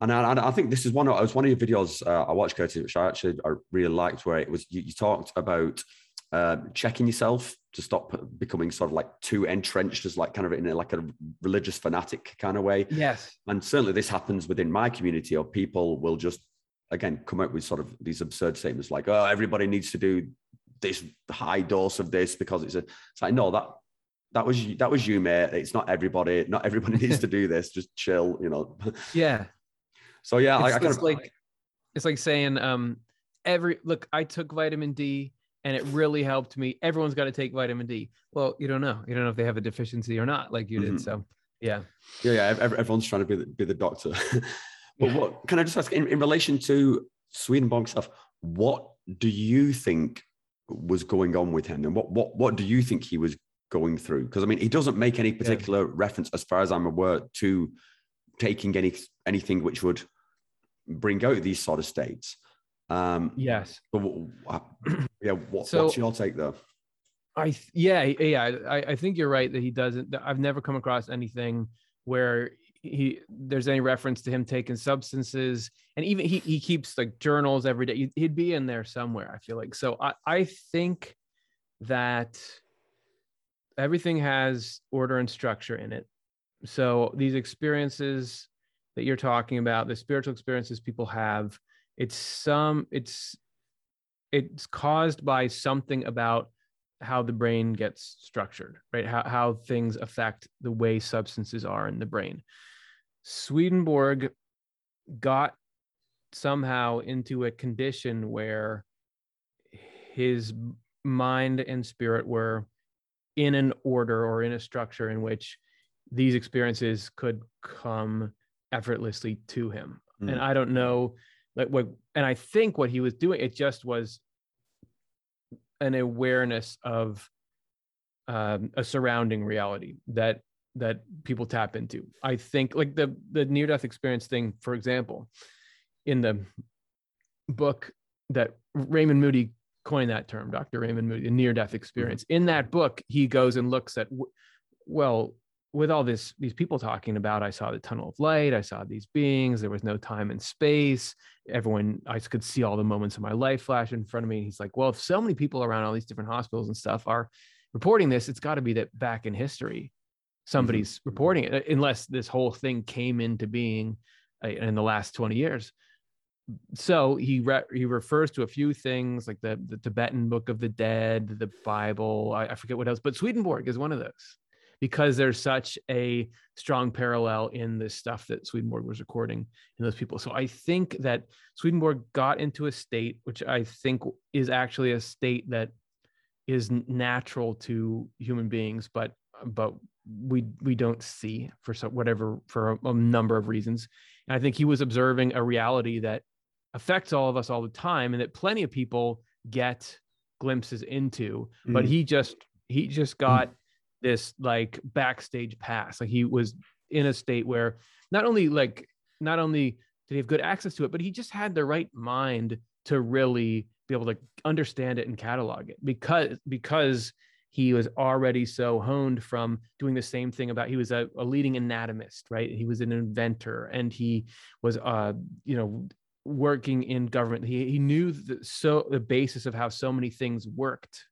And I, and I think this is one of, it was one of your videos uh, I watched, Curtis, which I actually I really liked, where it was, you, you talked about uh, checking yourself to stop becoming sort of like too entrenched as like kind of in a, like a religious fanatic kind of way. Yes. And certainly this happens within my community, or people will just, again, come out with sort of these absurd statements like, oh, everybody needs to do this high dose of this because it's a, it's like, no, that, that was you, that was you, mate. It's not everybody, not everybody needs to do this. Just chill, you know? Yeah. So yeah, it's, I, I kind it's of, like, it's like saying, um, every, look, I took vitamin D and it really helped me. Everyone's got to take vitamin D. Well, you don't know. You don't know if they have a deficiency or not, like you mm-hmm. did. So yeah. Yeah. yeah every, everyone's trying to be the, be the doctor. Well, what, can I just ask, in, in relation to Swedenborg stuff, what do you think was going on with him? And what what what do you think he was going through? Because, I mean, he doesn't make any particular yeah. reference, as far as I'm aware, to taking any anything which would bring out these sort of states. Um, yes. But, uh, yeah. What, so, what's your take there? I th- yeah yeah I, I think you're right that he doesn't. I've never come across anything where he there's any reference to him taking substances, and even he he keeps like journals every day. He'd be in there somewhere, I feel like. So I I think that everything has order and structure in it. So these experiences that you're talking about, the spiritual experiences people have, it's some it's it's caused by something about how the brain gets structured, right? How how things affect the way substances are in the brain. Swedenborg got somehow into a condition where his mind and spirit were in an order or in a structure in which these experiences could come effortlessly to him. Mm. And I don't know, like what, and I think what he was doing, it just was an awareness of um, a surrounding reality that that people tap into. I think, like the the near-death experience thing, for example, in the book that Raymond Moody coined that term, Doctor Raymond Moody, the near-death experience. Mm-hmm. In that book, he goes and looks at, well, with all this, these people talking about, I saw the tunnel of light, I saw these beings, there was no time and space. Everyone, I could see all the moments of my life flash in front of me. He's like, well, if so many people around all these different hospitals and stuff are reporting this, it's got to be that back in history, somebody's mm-hmm. reporting it, unless this whole thing came into being in the last twenty years. So he re- he refers to a few things like the, the Tibetan Book of the Dead, the Bible, I, I forget what else, but Swedenborg is one of those, because there's such a strong parallel in this stuff that Swedenborg was recording in those people. So I think that Swedenborg got into a state, which I think is actually a state that is natural to human beings, but but we we don't see for so, whatever for a, a number of reasons. And I think he was observing a reality that affects all of us all the time, and that plenty of people get glimpses into, mm. but he just he just got. Mm. this like backstage pass. Like he was in a state where not only like, not only did he have good access to it, but he just had the right mind to really be able to understand it and catalog it, because, because he was already so honed from doing the same thing about, he was a, a leading anatomist, right? He was an inventor, and he was, uh, you know, working in government. He, he knew the, so the basis of how so many things worked,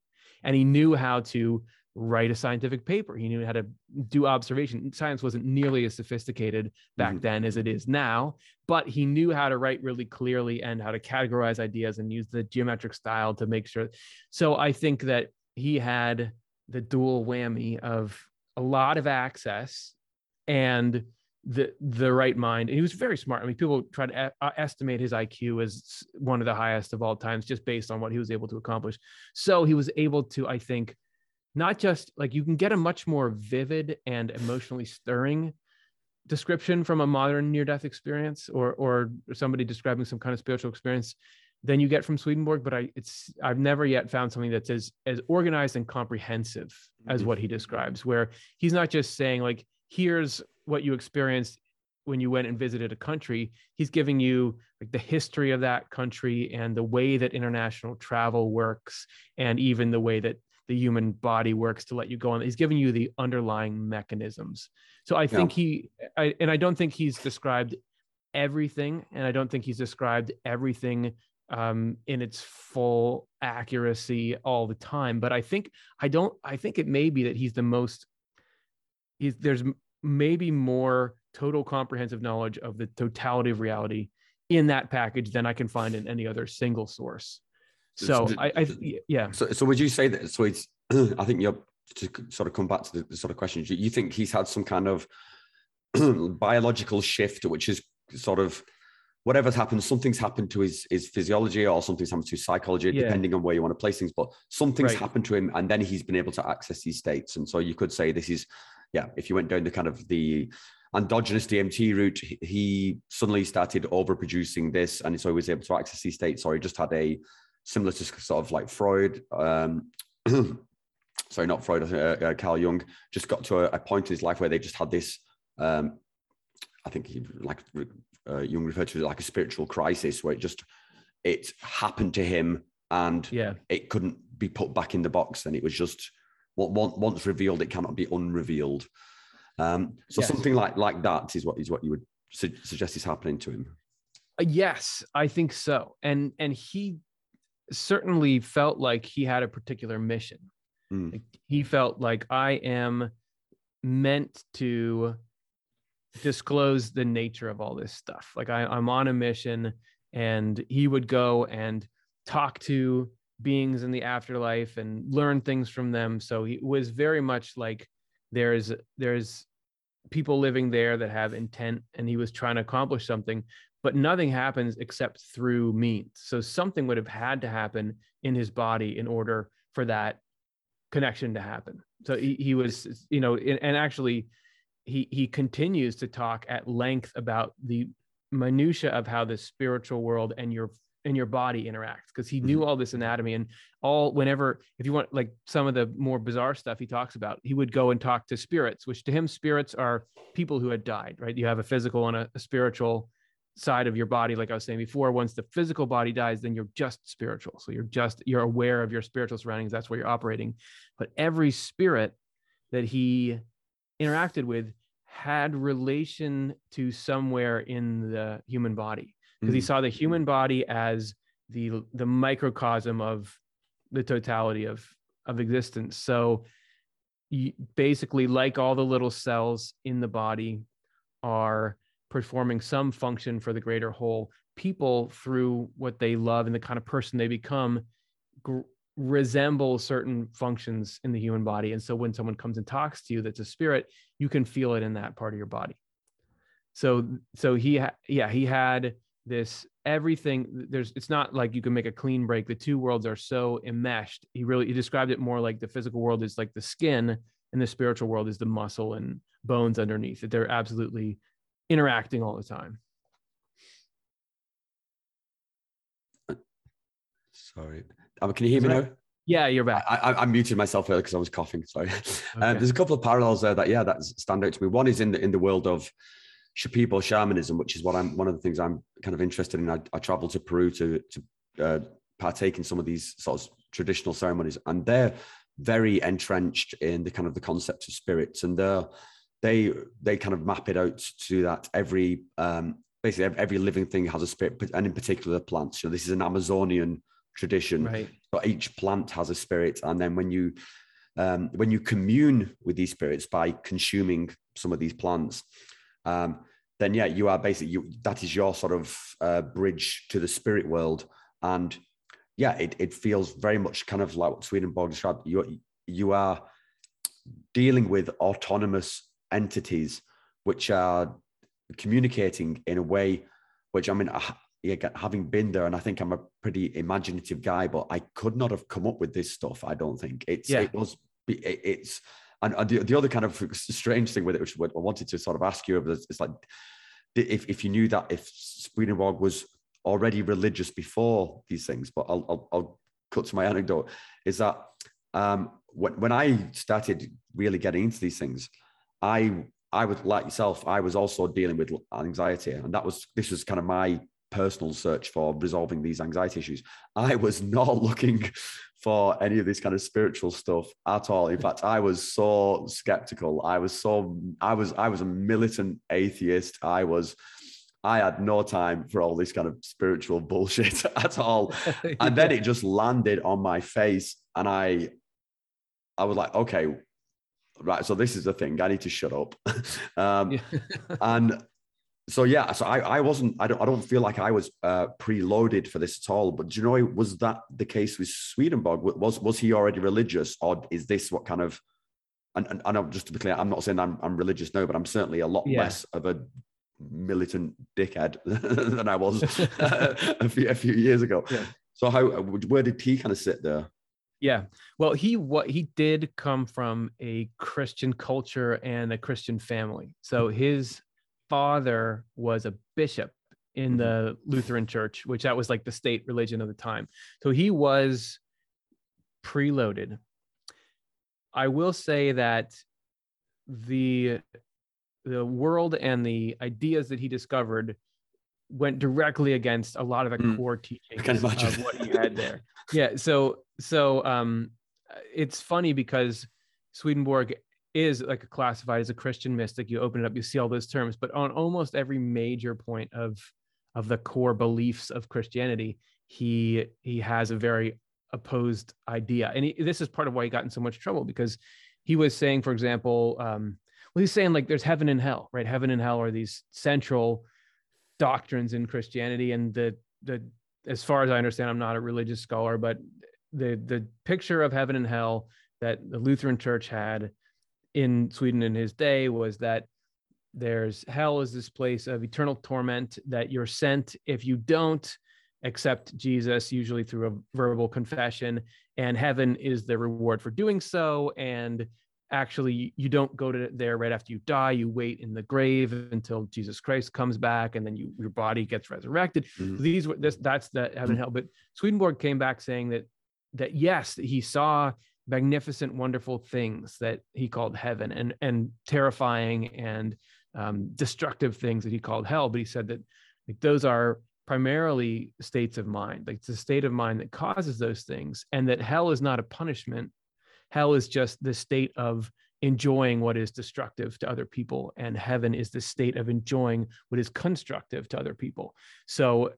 and he knew how to write a scientific paper. He knew how to do observation. Science wasn't nearly as sophisticated back mm-hmm. then as it is now, but he knew how to write really clearly and how to categorize ideas and use the geometric style to make sure. So I think that he had the dual whammy of a lot of access and the the right mind. And he was very smart. I mean, people try to a- estimate his I Q as one of the highest of all times, just based on what he was able to accomplish. So he was able to, I think, not just like, you can get a much more vivid and emotionally stirring description from a modern near-death experience or or somebody describing some kind of spiritual experience than you get from Swedenborg. But I it's I've never yet found something that's as as organized and comprehensive as what he describes, where he's not just saying like, here's what you experienced when you went and visited a country. He's giving you like the history of that country and the way that international travel works, and even the way that the human body works to let you go on. He's giving you the underlying mechanisms. So I think yeah. he, I, and I don't think he's described everything, and I don't think he's described everything um, in its full accuracy all the time. But I think, I don't, I think it may be that he's the most, he's, there's maybe more total comprehensive knowledge of the totality of reality in that package than I can find in any other single source. So, so I, I yeah. So, so would you say that? So it's. I think you're to sort of come back to the, the sort of questions. You, you think he's had some kind of biological shift, which is sort of whatever's happened. Something's happened to his his physiology, or something's happened to his psychology, yeah. depending on where you want to place things. But something's right. happened to him, and then he's been able to access these states. And so you could say this is, yeah. If you went down the kind of the androgynous D M T route, he suddenly started overproducing this, and so he was able to access these states. So he just had a similar to sort of like Freud, um, sorry, not Freud, uh, uh, Carl Jung, just got to a, a point in his life where they just had this, um, I think he, like uh, Jung referred to it like a spiritual crisis, where it just, it happened to him, and yeah. it couldn't be put back in the box. And it was just, once revealed, it cannot be unrevealed. Um, so yes. something like like that is what is what you would su- suggest is happening to him. Yes, I think so. And and he certainly felt like he had a particular mission. Mm. Like he felt like, I am meant to disclose the nature of all this stuff. Like I, I'm on a mission, and he would go and talk to beings in the afterlife and learn things from them. So he was very much like, there's there's people living there that have intent, and he was trying to accomplish something, but nothing happens except through means. So something would have had to happen in his body in order for that connection to happen. So he, he was, you know, and actually he he continues to talk at length about the minutia of how the spiritual world and your and your body interacts, because he knew all this anatomy and all. Whenever, if you want, like some of the more bizarre stuff he talks about, he would go and talk to spirits, which to him, spirits are people who had died, right? You have a physical and a, a spiritual side of your body. Like I was saying before, once the physical body dies, then you're just spiritual. So you're just, you're aware of your spiritual surroundings. That's where you're operating. But every spirit that he interacted with had relation to somewhere in the human body, because he saw the human body as the the microcosm of the totality of of existence. So you, basically, like all the little cells in the body are performing some function for the greater whole, people, through what they love and the kind of person they become, gr- resemble certain functions in the human body. And so when someone comes and talks to you that's a spirit, you can feel it in that part of your body. So so he ha- yeah he had this everything. There's, it's not like you can make a clean break. The two worlds are so enmeshed. He really he described it more like the physical world is like the skin, and the spiritual world is the muscle and bones underneath. That they're absolutely interacting all the time. Sorry, um, can you hear me now? Yeah, you're back. I, I, I muted myself earlier because I was coughing. Sorry. Okay. Um, there's a couple of parallels there that yeah that stand out to me. One is in the in the world of Shipibo shamanism, which is what I'm, one of the things I'm kind of interested in. I, I traveled to Peru to to uh, partake in some of these sort of traditional ceremonies, and they're very entrenched in the kind of the concept of spirits, and they they kind of map it out to that every um, basically every living thing has a spirit, and in particular plants. You know, this is an Amazonian tradition, right? So each plant has a spirit, and then when you um, when you commune with these spirits by consuming some of these plants, um, then yeah, you are basically, you, that is your sort of uh, bridge to the spirit world. And yeah, it, it feels very much kind of like what Swedenborg described. You, you are dealing with autonomous entities, which are communicating in a way, which I mean, I, having been there, and I think I'm a pretty imaginative guy, but I could not have come up with this stuff. I don't think it's, yeah. it was, it, it's, And the other kind of strange thing with it, which I wanted to sort of ask you, is like, if, if you knew that, if Swedenborg was already religious before these things. But I'll, I'll, I'll cut to my anecdote, is that um, when, when I started really getting into these things, I, I was like yourself, I was also dealing with anxiety. And that was, this was kind of my personal search for resolving these anxiety issues. I was not looking for any of this kind of spiritual stuff at all. In fact, I was so skeptical. I was so, I was, I was a militant atheist. I was, I had no time for all this kind of spiritual bullshit at all. yeah. And then it just landed on my face, and I, I was like, okay, right. So this is the thing, I need to shut up. um, Yeah. and so, yeah, so I, I wasn't, I don't, I don't feel like I was uh, preloaded for this at all. But do you know, was that the case with Swedenborg? Was, was he already religious, or is this what kind of, and, and, and just to be clear, I'm not saying I'm, I'm religious now, but I'm certainly a lot yeah. less of a militant dickhead than I was a, few, a few years ago. Yeah. So how, where did he kind of sit there? Yeah. Well, he what he did come from a Christian culture and a Christian family. So his father was a bishop in the Lutheran Church, which that was like the state religion of the time. So he was preloaded. I will say that the the world and the ideas that he discovered went directly against a lot of the mm. core teachings of what he had there. Yeah. So, so um, it's funny because Swedenborg is like a classified as a Christian mystic. You open it up, you see all those terms, but on almost every major point of, of the core beliefs of Christianity, he, he has a very opposed idea. And he, this is part of why he got in so much trouble, because he was saying, for example, um, well, he's saying like, there's heaven and hell, right? Heaven and hell are these central doctrines in Christianity, and the the as far as I understand, I'm not a religious scholar, but the the picture of heaven and hell that the Lutheran Church had in Sweden in his day was that there's hell is this place of eternal torment that you're sent if you don't accept Jesus, usually through a verbal confession, and heaven is the reward for doing so. And actually, you don't go to there right after you die. You wait in the grave until Jesus Christ comes back, and then you, your body gets resurrected. Mm-hmm. These were this that's the heaven and hell. But Swedenborg came back saying that that yes, he saw magnificent, wonderful things that he called heaven, and and terrifying and um, destructive things that he called hell. But he said that like, those are primarily states of mind. Like it's a state of mind that causes those things, and that hell is not a punishment. Hell is just the state of enjoying what is destructive to other people, and heaven is the state of enjoying what is constructive to other people. So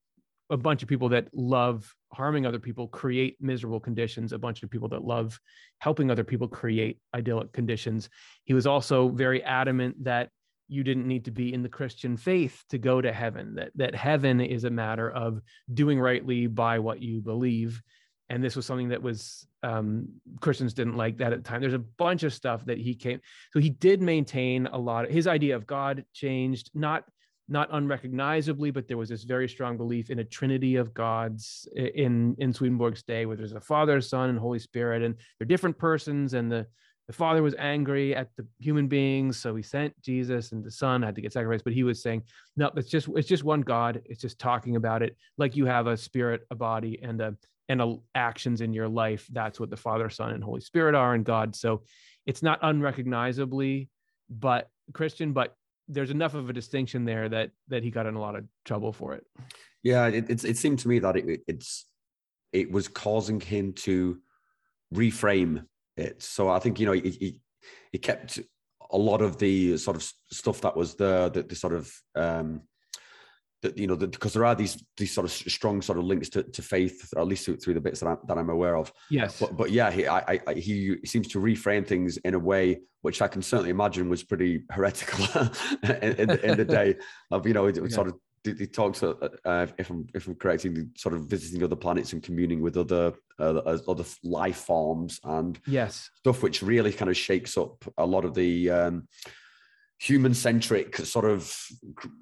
a bunch of people that love harming other people create miserable conditions. A bunch of people that love helping other people create idyllic conditions. He was also very adamant that you didn't need to be in the Christian faith to go to heaven, that, that heaven is a matter of doing rightly by what you believe. And this was something that was, um, Christians didn't like that at the time. There's a bunch of stuff that he came, so he did maintain a lot of, his idea of God changed, not, not unrecognizably, but there was this very strong belief in a trinity of gods in, in Swedenborg's day, where there's a Father, Son, and Holy Spirit, and they're different persons. And the, the Father was angry at the human beings, so he sent Jesus, and the Son had to get sacrificed. But he was saying, no, it's just, it's just one God. It's just talking about it. Like you have a spirit, a body, and a, and actions in your life. That's what the Father, Son, and Holy Spirit are in God. So it's not unrecognizably, but Christian, but there's enough of a distinction there that, that he got in a lot of trouble for it. Yeah. It, it, it seemed to me that it, it's, it was causing him to reframe it. So I think, you know, he, he, he kept a lot of the sort of stuff that was the, the, the sort of, um, that, you know, that, because there are these these sort of strong sort of links to, to faith, or at least through, through the bits that I'm, that I'm aware of. Yes. But, but yeah, he, I, I, he seems to reframe things in a way which I can certainly imagine was pretty heretical in, in, in the day of, you know, it, it yeah. sort of, he talks, uh, if I'm if I'm correct, sort of visiting other planets and communing with other uh, other life forms and yes, stuff which really kind of shakes up a lot of the um, human-centric sort of,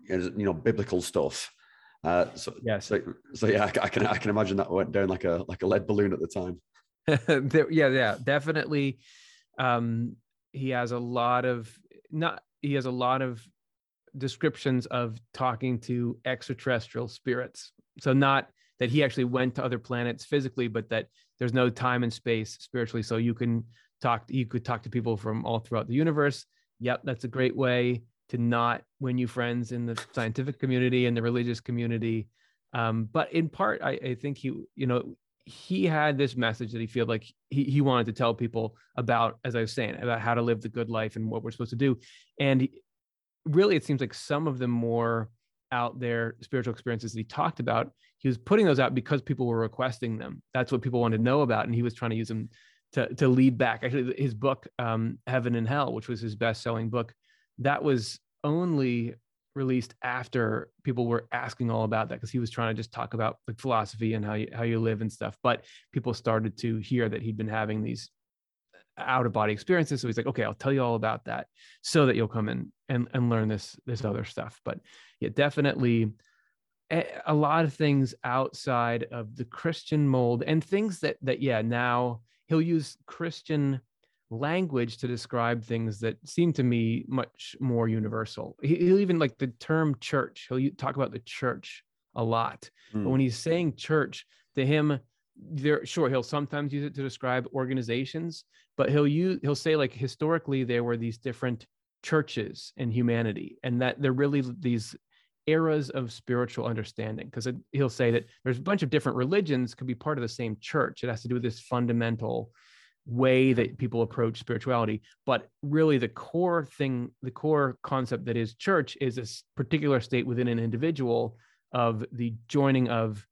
you know, biblical stuff. Uh, so, yes. so, so yeah, I can I can imagine that went down like a like a lead balloon at the time. yeah, yeah, definitely. Um, he has a lot of not. He has a lot of descriptions of talking to extraterrestrial spirits. So not that he actually went to other planets physically, but that there's no time and space spiritually. So you can talk. You could talk to people from all throughout the universe. Yep, that's a great way to not win you friends in the scientific community and the religious community. Um, but in part, I, I think he, you know, he had this message that he felt like he, he wanted to tell people about, as I was saying, about how to live the good life and what we're supposed to do. And he, really, it seems like some of the more out there spiritual experiences that he talked about, he was putting those out because people were requesting them. That's what people wanted to know about. And he was trying to use them to, to lead back. Actually, his book, um, Heaven and Hell, which was his best-selling book, that was only released after people were asking all about that, because he was trying to just talk about like philosophy and how you, how you live and stuff. But people started to hear that he'd been having these out-of-body experiences. So he's like, okay, I'll tell you all about that so that you'll come in and, and learn this, this other stuff. But yeah, definitely a lot of things outside of the Christian mold, and things that, that yeah, now he'll use Christian language to describe things that seem to me much more universal. He'll even, like, the term church, he'll talk about the church a lot. Mm. But when he's saying church, to him, there, sure, he'll sometimes use it to describe organizations, but he'll use, he'll say, like, historically, there were these different churches in humanity, and that they're really these eras of spiritual understanding, because he'll say that there's a bunch of different religions could be part of the same church. It has to do with this fundamental way that people approach spirituality. But really the core thing, the core concept that is church is this particular state within an individual of the joining of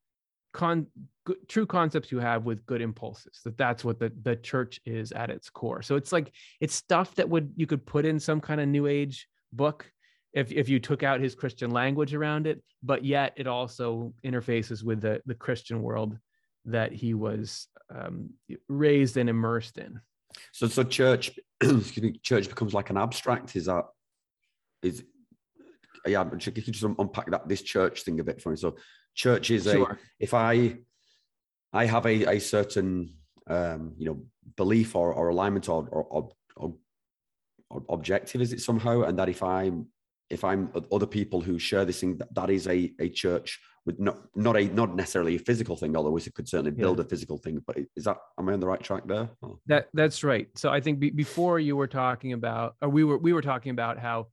con- g- true concepts you have with good impulses, that that's what the, the church is at its core. So it's like, it's stuff that would, you could put in some kind of New Age book if if you took out his Christian language around it, but yet it also interfaces with the, the Christian world that he was um, raised and immersed in. So, so church, excuse me, church becomes like an abstract. Is that, is, yeah, if you could just unpack that, this church thing a bit for me. So church is sure. a, if I, I have a, a certain, um, you know, belief or, or alignment or, or, or, or objective, is it somehow? And that if I'm, if I'm other people who share this thing, that, that is a, a church with not, not a, not necessarily a physical thing, although it could certainly build yeah. a physical thing, but is that, am I on the right track there? Or? That that's right. So I think be, before you were talking about, or we were, we were talking about how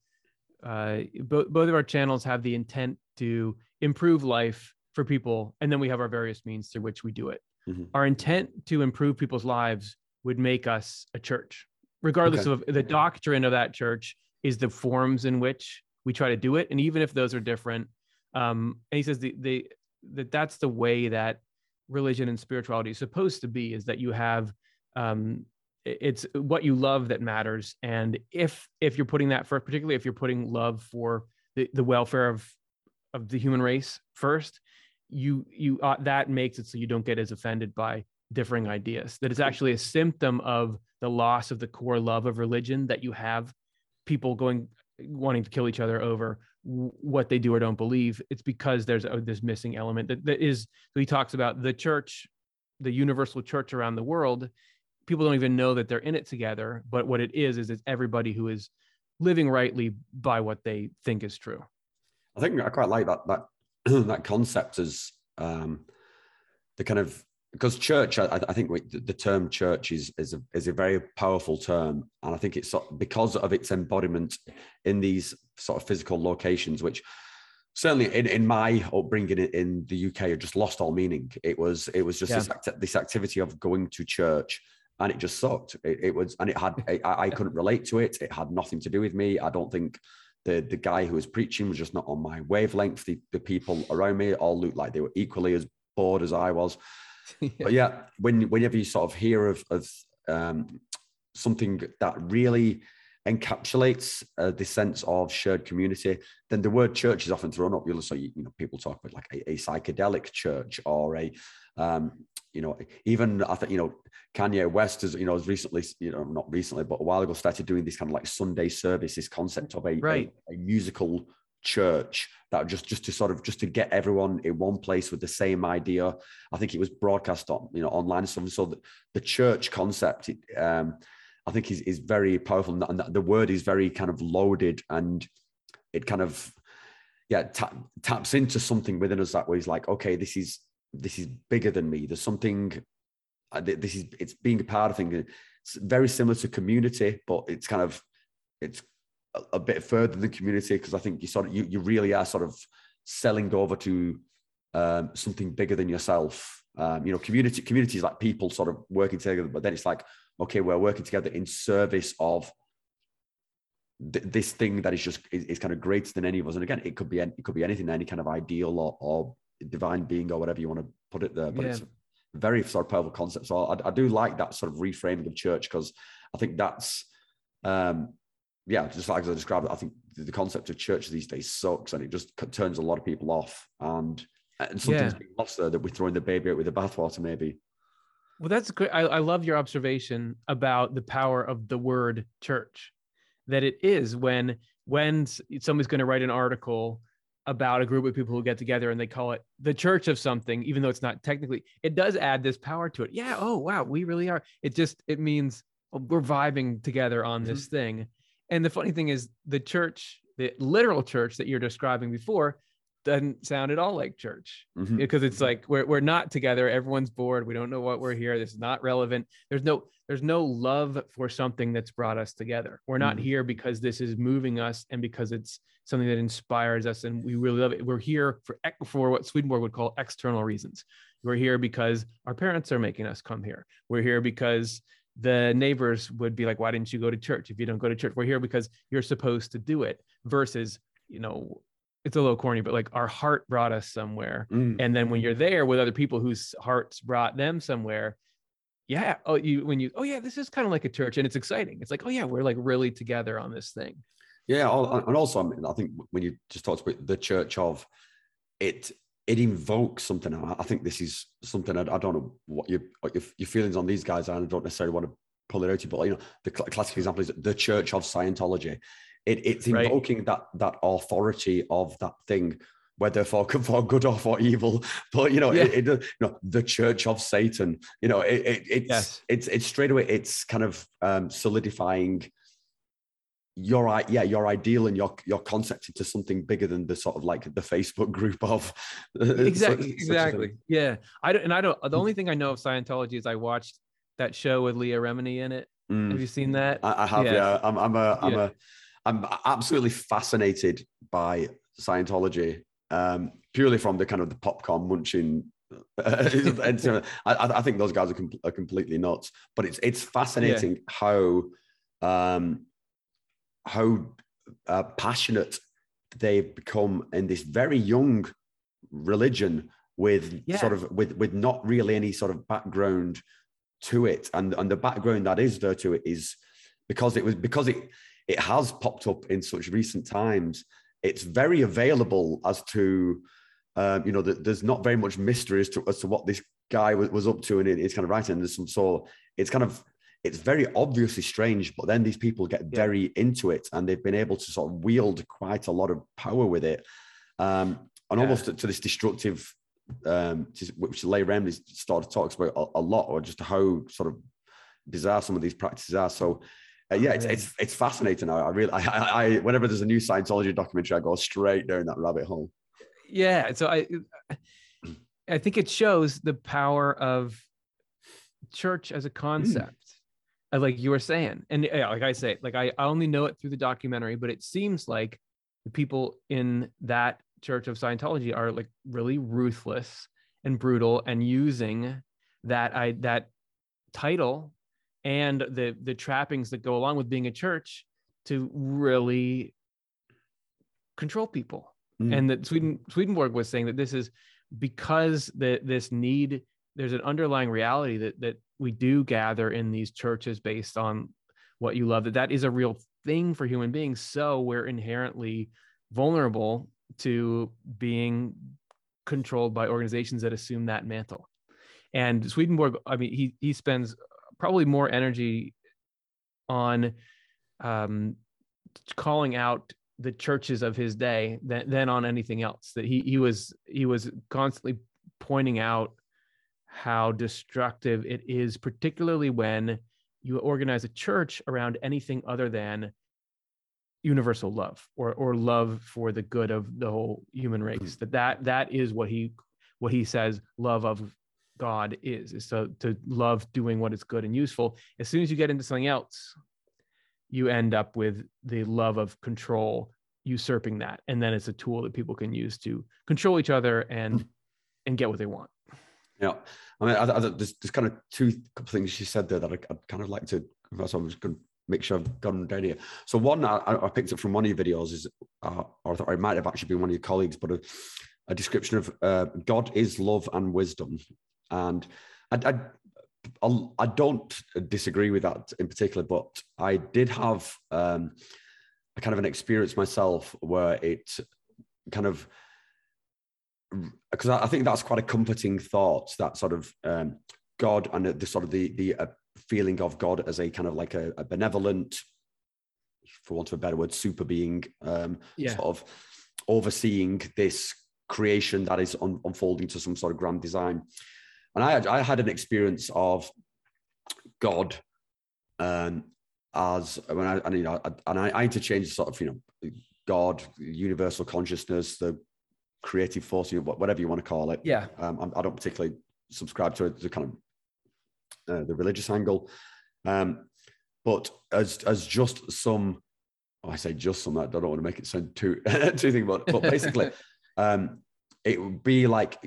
uh, bo- both of our channels have the intent to improve life for people. And then we have our various means through which we do it. Mm-hmm. Our intent to improve people's lives would make us a church, regardless okay. of the doctrine of that church is the forms in which we try to do it. And even if those are different, um, and he says the, the, that that's the way that religion and spirituality is supposed to be, is that you have, um, it's what you love that matters. And if if you're putting that first, particularly if you're putting love for the, the welfare of, of the human race first, you you uh, that makes it so you don't get as offended by differing ideas. That it's actually a symptom of the loss of the core love of religion that you have people going wanting to kill each other over what they do or don't believe. It's because there's a, this missing element that, that is, so he talks about the church, the universal church around the world. People don't even know that they're in it together, but what it is, is it's everybody who is living rightly by what they think is true. I think I quite like that, that, that concept as um, the kind of, because church, I, I think we, the term church is is a, is a very powerful term, and I think it's because of its embodiment in these sort of physical locations, which certainly in, in my upbringing in the U K, it just lost all meaning. It was it was just yeah. this, act, this activity of going to church, and it just sucked. It, it was, and it had I, I couldn't relate to it. It had nothing to do with me. I don't think the the guy who was preaching was just not on my wavelength. The, the people around me all looked like they were equally as bored as I was. Yeah. But yeah, when whenever you sort of hear of, of um, something that really encapsulates uh, this sense of shared community, then the word church is often thrown up. You'll so you, you know people talk about like a, a psychedelic church or a um, you know even I think you know Kanye West is you know has recently you know not recently but a while ago started doing this kind of like Sunday service, this concept of a right. a, a musical church that just just to sort of just to get everyone in one place with the same idea. I think it was broadcast on you know online or something. So the, the church concept um I think is, is very powerful, and the word is very kind of loaded, and it kind of yeah tap, taps into something within us that way. It's like, okay, this is this is bigger than me. There's something, this is, it's being a part of things. It's very similar to community, but it's kind of it's a bit further than community, because I think you sort of you, you really are sort of selling over to um, something bigger than yourself. Um, you know, community community is like people sort of working together, but then it's like, okay, we're working together in service of th- this thing that is just is, is kind of greater than any of us. And again, it could be it could be anything, any kind of ideal or, or divine being or whatever you want to put it there. But yeah. it's a very sort of powerful concept. So I, I do like that sort of reframing of church, because I think that's. Um, Yeah, just like I described, I think the concept of church these days sucks, and it just turns a lot of people off. And, and something's yeah. being lost there, that we're throwing the baby out with the bathwater, maybe. Well, that's great. I, I love your observation about the power of the word church, that it is when when somebody's going to write an article about a group of people who get together and they call it the church of something, even though it's not technically, it does add this power to it. Yeah. Oh, wow. We really are. It just, it means we're vibing together on this mm-hmm. thing. And the funny thing is the church, the literal church that you're describing before doesn't sound at all like church mm-hmm. because it's like, we're, we're not together. Everyone's bored. We don't know what we're here. This is not relevant. There's no, there's no love for something that's brought us together. We're not mm-hmm. here because this is moving us and because it's something that inspires us and we really love it. We're here for, for what Swedenborg would call external reasons. We're here because our parents are making us come here. We're here because the neighbors would be like, why didn't you go to church? If you don't go to church, we're here because you're supposed to do it versus, you know, it's a little corny, but like our heart brought us somewhere. Mm. And then when you're there with other people whose hearts brought them somewhere, yeah. Oh, you, when you, oh yeah, this is kind of like a church and it's exciting. It's like, oh yeah, we're like really together on this thing. Yeah. And also, I mean, I think when you just talked about the church of it, it invokes something. I think this is something, I, I don't know what your, what your, your feelings on these guys are, and I don't necessarily want to pull it out, but you know, the cl- classic example is the Church of Scientology. It, it's invoking right. that that authority of that thing, whether for, for good or for evil. But you know, yeah. it, it, you know, the Church of Satan. You know, it, it, it's, yes. it's it's straight away. It's kind of um, solidifying your yeah your ideal and your your concept into something bigger than the sort of like the Facebook group of exactly such, exactly such yeah. I don't, and I don't. The only thing I know of Scientology is I watched that show with Leah Remini in it. Mm. Have you seen that? I, I have. Yeah. yeah, I'm I'm a I'm yeah. a I'm absolutely fascinated by Scientology, um, purely from the kind of the popcorn munching. Uh, and, you know, I, I think those guys are, com- are completely nuts, but it's it's fascinating yeah. how um, how uh, passionate they've become in this very young religion with yeah. sort of with with not really any sort of background to it, and and the background that is there to it is because it was because it. It has popped up in such recent times. It's very available as to, um, you know, the, there's not very much mystery as to, as to what this guy was, was up to in his kind of writing. There's some sort. It's kind of, it's very obviously strange, but then these people get yeah. very into it, and they've been able to sort of wield quite a lot of power with it, um, and yeah. almost to, to this destructive, um, to, which Leigh Remini started talks about a, a lot, or just how sort of bizarre some of these practices are. So. Uh, yeah, it's, it's it's fascinating. I, I really, I, I, I, whenever there's a new Scientology documentary, I go straight down that rabbit hole. Yeah, so I, I think it shows the power of church as a concept, mm. like you were saying, and yeah, like I say, like I, I only know it through the documentary, but it seems like the people in that Church of Scientology are like really ruthless and brutal, and using that I that title. And the the trappings that go along with being a church to really control people. Mm. And that Sweden, Swedenborg was saying that this is because the, this need, there's an underlying reality that that we do gather in these churches based on what you love, that that is a real thing for human beings. So we're inherently vulnerable to being controlled by organizations that assume that mantle. And Swedenborg, I mean, he he spends... probably more energy on um, calling out the churches of his day than, than on anything else. That he he was he was constantly pointing out how destructive it is, particularly when you organize a church around anything other than universal love or or love for the good of the whole human race. That that that is what he what he says love of God is, is to, to love doing what is good and useful. As soon as you get into something else, you end up with the love of control usurping that. And then it's a tool that people can use to control each other and and get what they want. Yeah. I mean, I, I, there's, there's kind of two things she said there that I, I'd kind of like to, so I'm just going to make sure I've gone down here. So one, I, I picked up from one of your videos is, uh, or I thought it might have actually been one of your colleagues, but a, a description of uh, God is love and wisdom. And I, I, I don't disagree with that in particular, but I did have um, a kind of an experience myself where it kind of, because I think that's quite a comforting thought, that sort of um, God and the sort of the the uh, feeling of God as a kind of like a, a benevolent, for want of a better word, super being, um, yeah. sort of overseeing this creation that is un unfolding to some sort of grand design. And I, I had an experience of God um, as when I, and, you know, I, and I, I interchange sort of, you know, God, universal consciousness, the creative force, you know, whatever you want to call it. Yeah. Um, I don't particularly subscribe to the kind of uh, the religious angle, um, but as as just some, oh, I say just some. I don't want to make it sound too too thing, but but basically, um, it would be like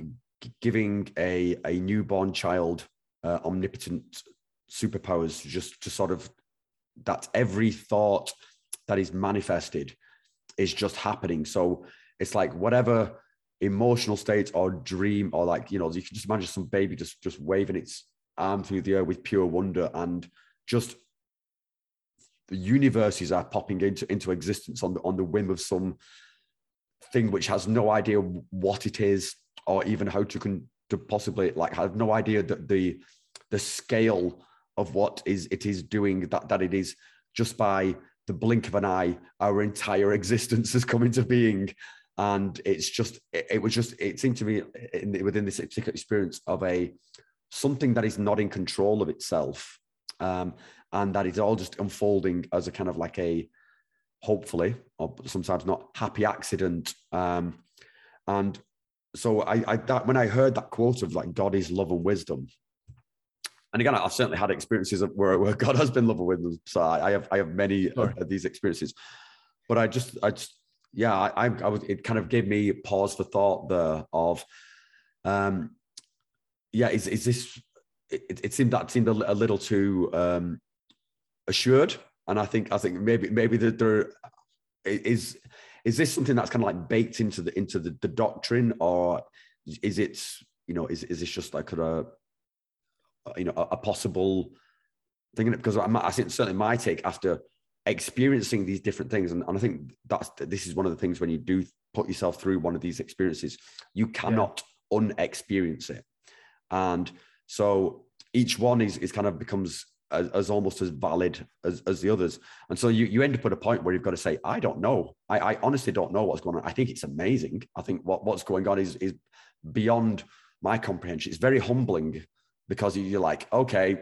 giving a a newborn child uh, omnipotent superpowers, just to sort of that every thought that is manifested is just happening. So it's like whatever emotional state or dream, or like, you know, you can just imagine some baby just just waving its arm through the air with pure wonder, and just the universes are popping into into existence on the on the whim of some thing which has no idea what it is, or even how to con to possibly, like, have no idea that the the scale of what is it is doing, that that it is just by the blink of an eye, our entire existence has come into being. And it's just, it, it was just, it seemed to me in, within this particular experience of a, something that is not in control of itself. Um, and that is all just unfolding as a kind of like a, hopefully, or sometimes not, happy accident. Um, and so I, I that, when I heard that quote of like, God is love and wisdom, and again, I've certainly had experiences where, where God has been love and wisdom. So I have, I have many sure. of these experiences, but I just, I just, yeah, I, I was, it kind of gave me pause for thought there of, um, yeah, is, is this, it, it seemed that seemed a, a little too um, assured. And I think, I think maybe, maybe that there is, is this something that's kind of like baked into the, into the, the doctrine, or is it, you know, is, is this just like a, you know, a, a possible thing? Because I, I think certainly my take after experiencing these different things, and, and I think that's this is one of the things when you do put yourself through one of these experiences, you cannot yeah. unexperience it. And so each one is, is kind of becomes as, as almost as valid as, as the others. And so you, you end up at a point where you've got to say, I don't know. I, I honestly don't know what's going on. I think it's amazing. I think what, what's going on is, is beyond my comprehension. It's very humbling, because you're like, okay,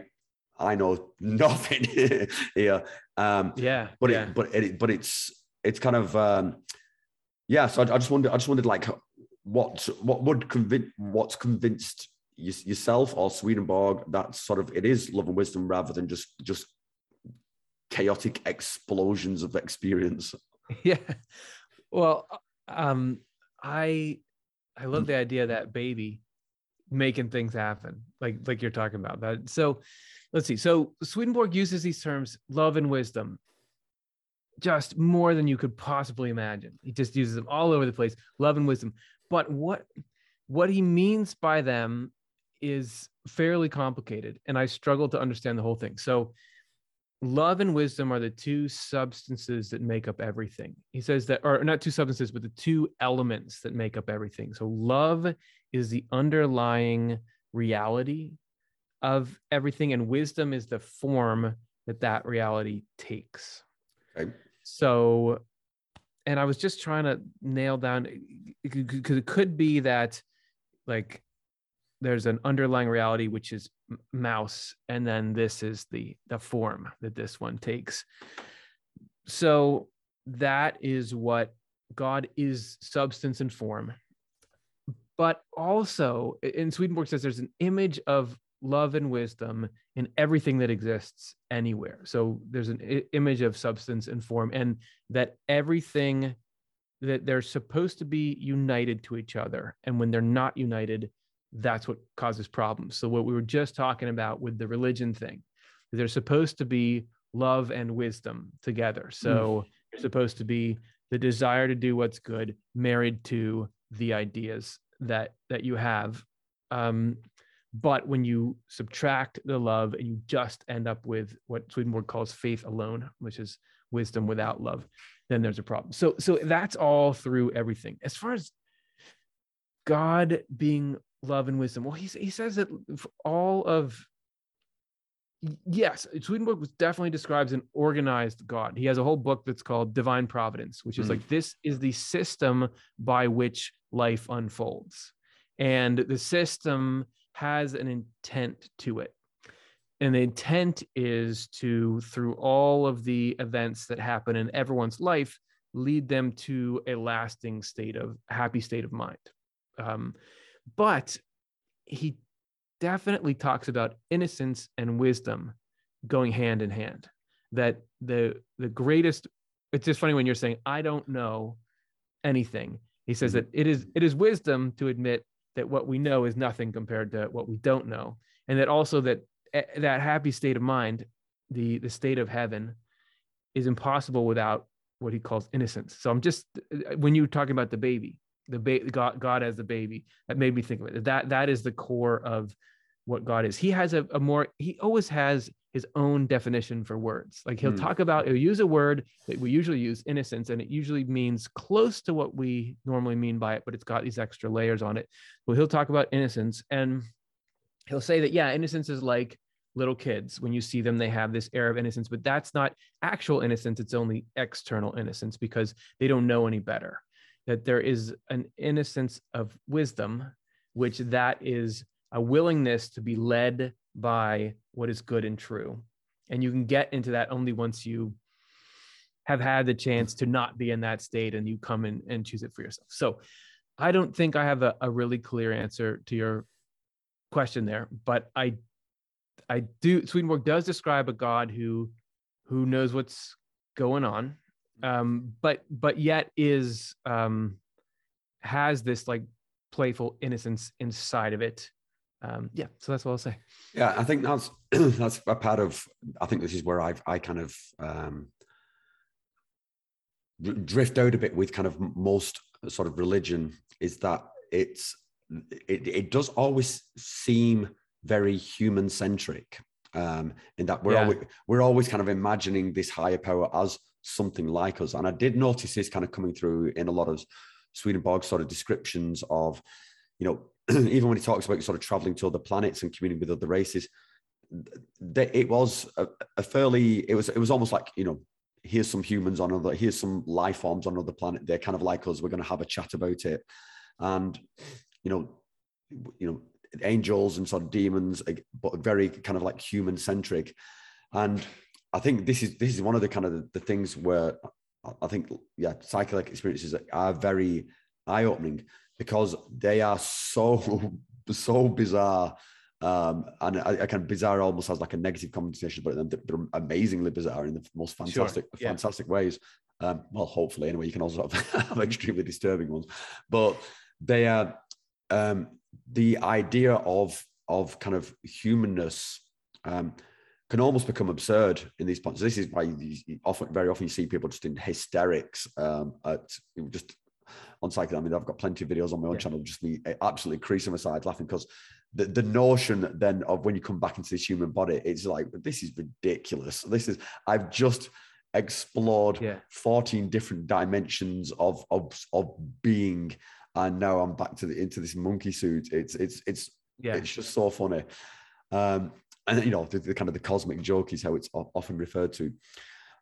I know nothing here. Um, yeah. But yeah. It, but it, but it's it's kind of um, yeah. So I, I just wondered, I just wondered like what what would convince what's convinced you, yourself or Swedenborg that sort of it is love and wisdom rather than just just chaotic explosions of experience. Yeah. Well, um, I I love the idea of that baby making things happen, like like you're talking about that. So let's see. So Swedenborg uses these terms, love and wisdom, just more than you could possibly imagine. He just uses them all over the place, love and wisdom. But what, what he means by them is fairly complicated, and I struggle to understand the whole thing. So love and wisdom are the two substances that make up everything. He says that, or not two substances, but the two elements that make up everything. So love is the underlying reality of everything, and wisdom is the form that that reality takes. Okay. So, and I was just trying to nail down, because it could be that like there's an underlying reality, which is mouse, and then this is the the form that this one takes. So that is what God is, substance and form. But also, in Swedenborg says there's an image of love and wisdom in everything that exists anywhere. So there's an i- image of substance and form, and that everything, that they're supposed to be united to each other. And when they're not united, that's what causes problems. So what we were just talking about with the religion thing, they're supposed to be love and wisdom together. So they're supposed to be the desire to do what's good married to the ideas that that you have. Um, but when you subtract the love, and you just end up with what Swedenborg calls faith alone, which is wisdom without love, then there's a problem. So, so that's all through everything. As far as God being love and wisdom, well, he, he says that all of yes, Swedenborg was definitely describes an organized God. He has a whole book that's called Divine Providence, which is mm. like, this is the system by which life unfolds. And the system has an intent to it. And the intent is to, through all of the events that happen in everyone's life, lead them to a lasting state of happy state of mind. Um, but he definitely talks about innocence and wisdom going hand in hand, that the, the greatest, it's just funny when you're saying, I don't know anything. He says that it is, it is wisdom to admit that what we know is nothing compared to what we don't know. And that also that, that happy state of mind, the, the state of heaven, is impossible without what he calls innocence. So I'm just, when you talk about the baby, the ba- God, God as the baby, that made me think of it. That, that is the core of what God is. He has a, a more, he always has his own definition for words. Like he'll mm. talk about, he'll use a word that we usually use, innocence, and it usually means close to what we normally mean by it, but it's got these extra layers on it. Well, he'll talk about innocence and he'll say that, yeah, innocence is like little kids. When you see them, they have this air of innocence, but that's not actual innocence. It's only external innocence because they don't know any better. That there is an innocence of wisdom, which that is a willingness to be led by what is good and true. And you can get into that only once you have had the chance to not be in that state and you come in and choose it for yourself. So I don't think I have a, a really clear answer to your question there, but I I do, Swedenborg does describe a God who, who knows what's going on, um, but but yet is um, has this like playful innocence inside of it. Um, yeah, so that's what I'll say. Yeah, I think that's that's a part of. I think this is where I've I kind of um, drift out a bit with kind of most sort of religion, is that it's it it does always seem very human centric, um, in that we're, yeah. always, we're always kind of imagining this higher power as something like us. And I did notice this kind of coming through in a lot of Swedenborg sort of descriptions of, you know, even when he talks about sort of traveling to other planets and communing with other races, that it was a, a fairly, it was, it was almost like, you know, here's some humans on other, here's some life forms on another planet. They're kind of like us. We're going to have a chat about it. And, you know, you know, angels and sort of demons, but very kind of like human centric. And I think this is this is one of the kind of the, the things where I think, yeah, psychedelic experiences are very eye-opening because they are so so bizarre, um and I, I kind of bizarre almost has like a negative connotation, but they're, they're amazingly bizarre in the most fantastic sure, yeah. fantastic ways. Um well, hopefully anyway. You can also have, have extremely disturbing ones, but they are um the idea of of kind of humanness um, can almost become absurd in these points. So this is why you often, very often, you see people just in hysterics um, at just on psychedelic. I mean, I've got plenty of videos on my own yeah. channel, just me absolutely creasing my side laughing because the, the notion then of when you come back into this human body, it's like, this is ridiculous. This is I've just explored yeah. fourteen different dimensions of of of being. And now I'm back to the into this monkey suit. It's it's it's yeah. it's just so funny, um, and you know the, the kind of the cosmic joke is how it's often referred to.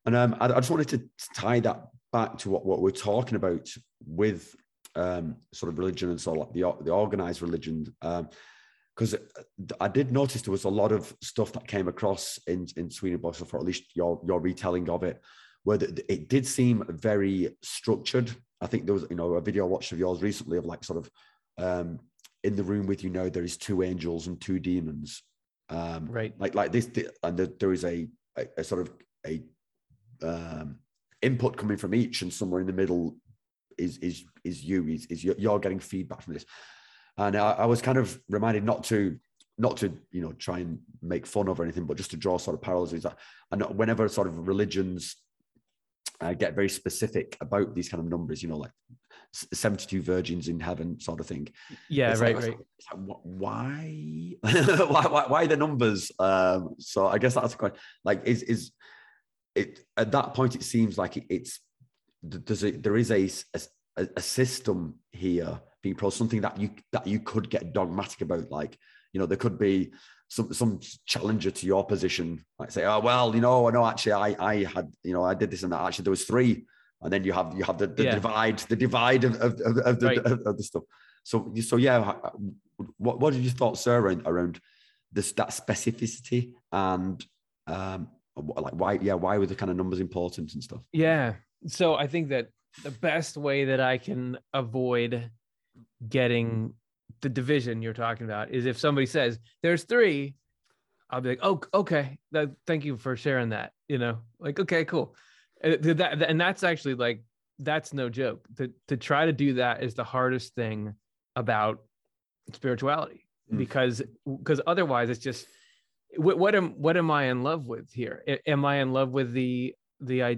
And um, I, I just wanted to tie that back to what, what we're talking about with um, sort of religion and sort of like the the organized religion, because um, I did notice there was a lot of stuff that came across in in Swedenborg, or at least your your retelling of it, where the, it did seem very structured. I think there was, you know, a video I watched of yours recently of like sort of um, in the room with you now there is two angels and two demons, um, right? Like like this, and there is a, a, a sort of a um, input coming from each, and somewhere in the middle is is is you is, is you're getting feedback from this. And I, I was kind of reminded not to not to you know try and make fun of or anything, but just to draw sort of parallels. Is that and whenever sort of religions Uh, get very specific about these kind of numbers, you know, like seventy-two virgins in heaven sort of thing. Yeah, it's right, like, right. It's like, what, why? why, why, why the numbers? Um, so I guess that's quite like is is it at that point it seems like it, it's there's a, there is a, a a system here being pro, something that you that you could get dogmatic about. Like, you know, there could be some some challenger to your position, like say, oh well, you know, no, actually, I I had, you know, I did this and that. Actually, there was three, and then you have you have the, the yeah. divide, the divide of of, of, of, the, right. of, of the stuff. So so yeah, what what are your thoughts, sir, around around this that specificity and um like why yeah why were the kind of numbers important and stuff? Yeah, so I think that the best way that I can avoid getting the division you're talking about is if somebody says there's three, I'll be like, oh, okay, that, thank you for sharing that. You know, like, okay, cool. And, that, and that's actually like, that's no joke. To, to try to do that is the hardest thing about spirituality, mm. because, because otherwise it's just, what, what am, what am I in love with here? Am I in love with the, the I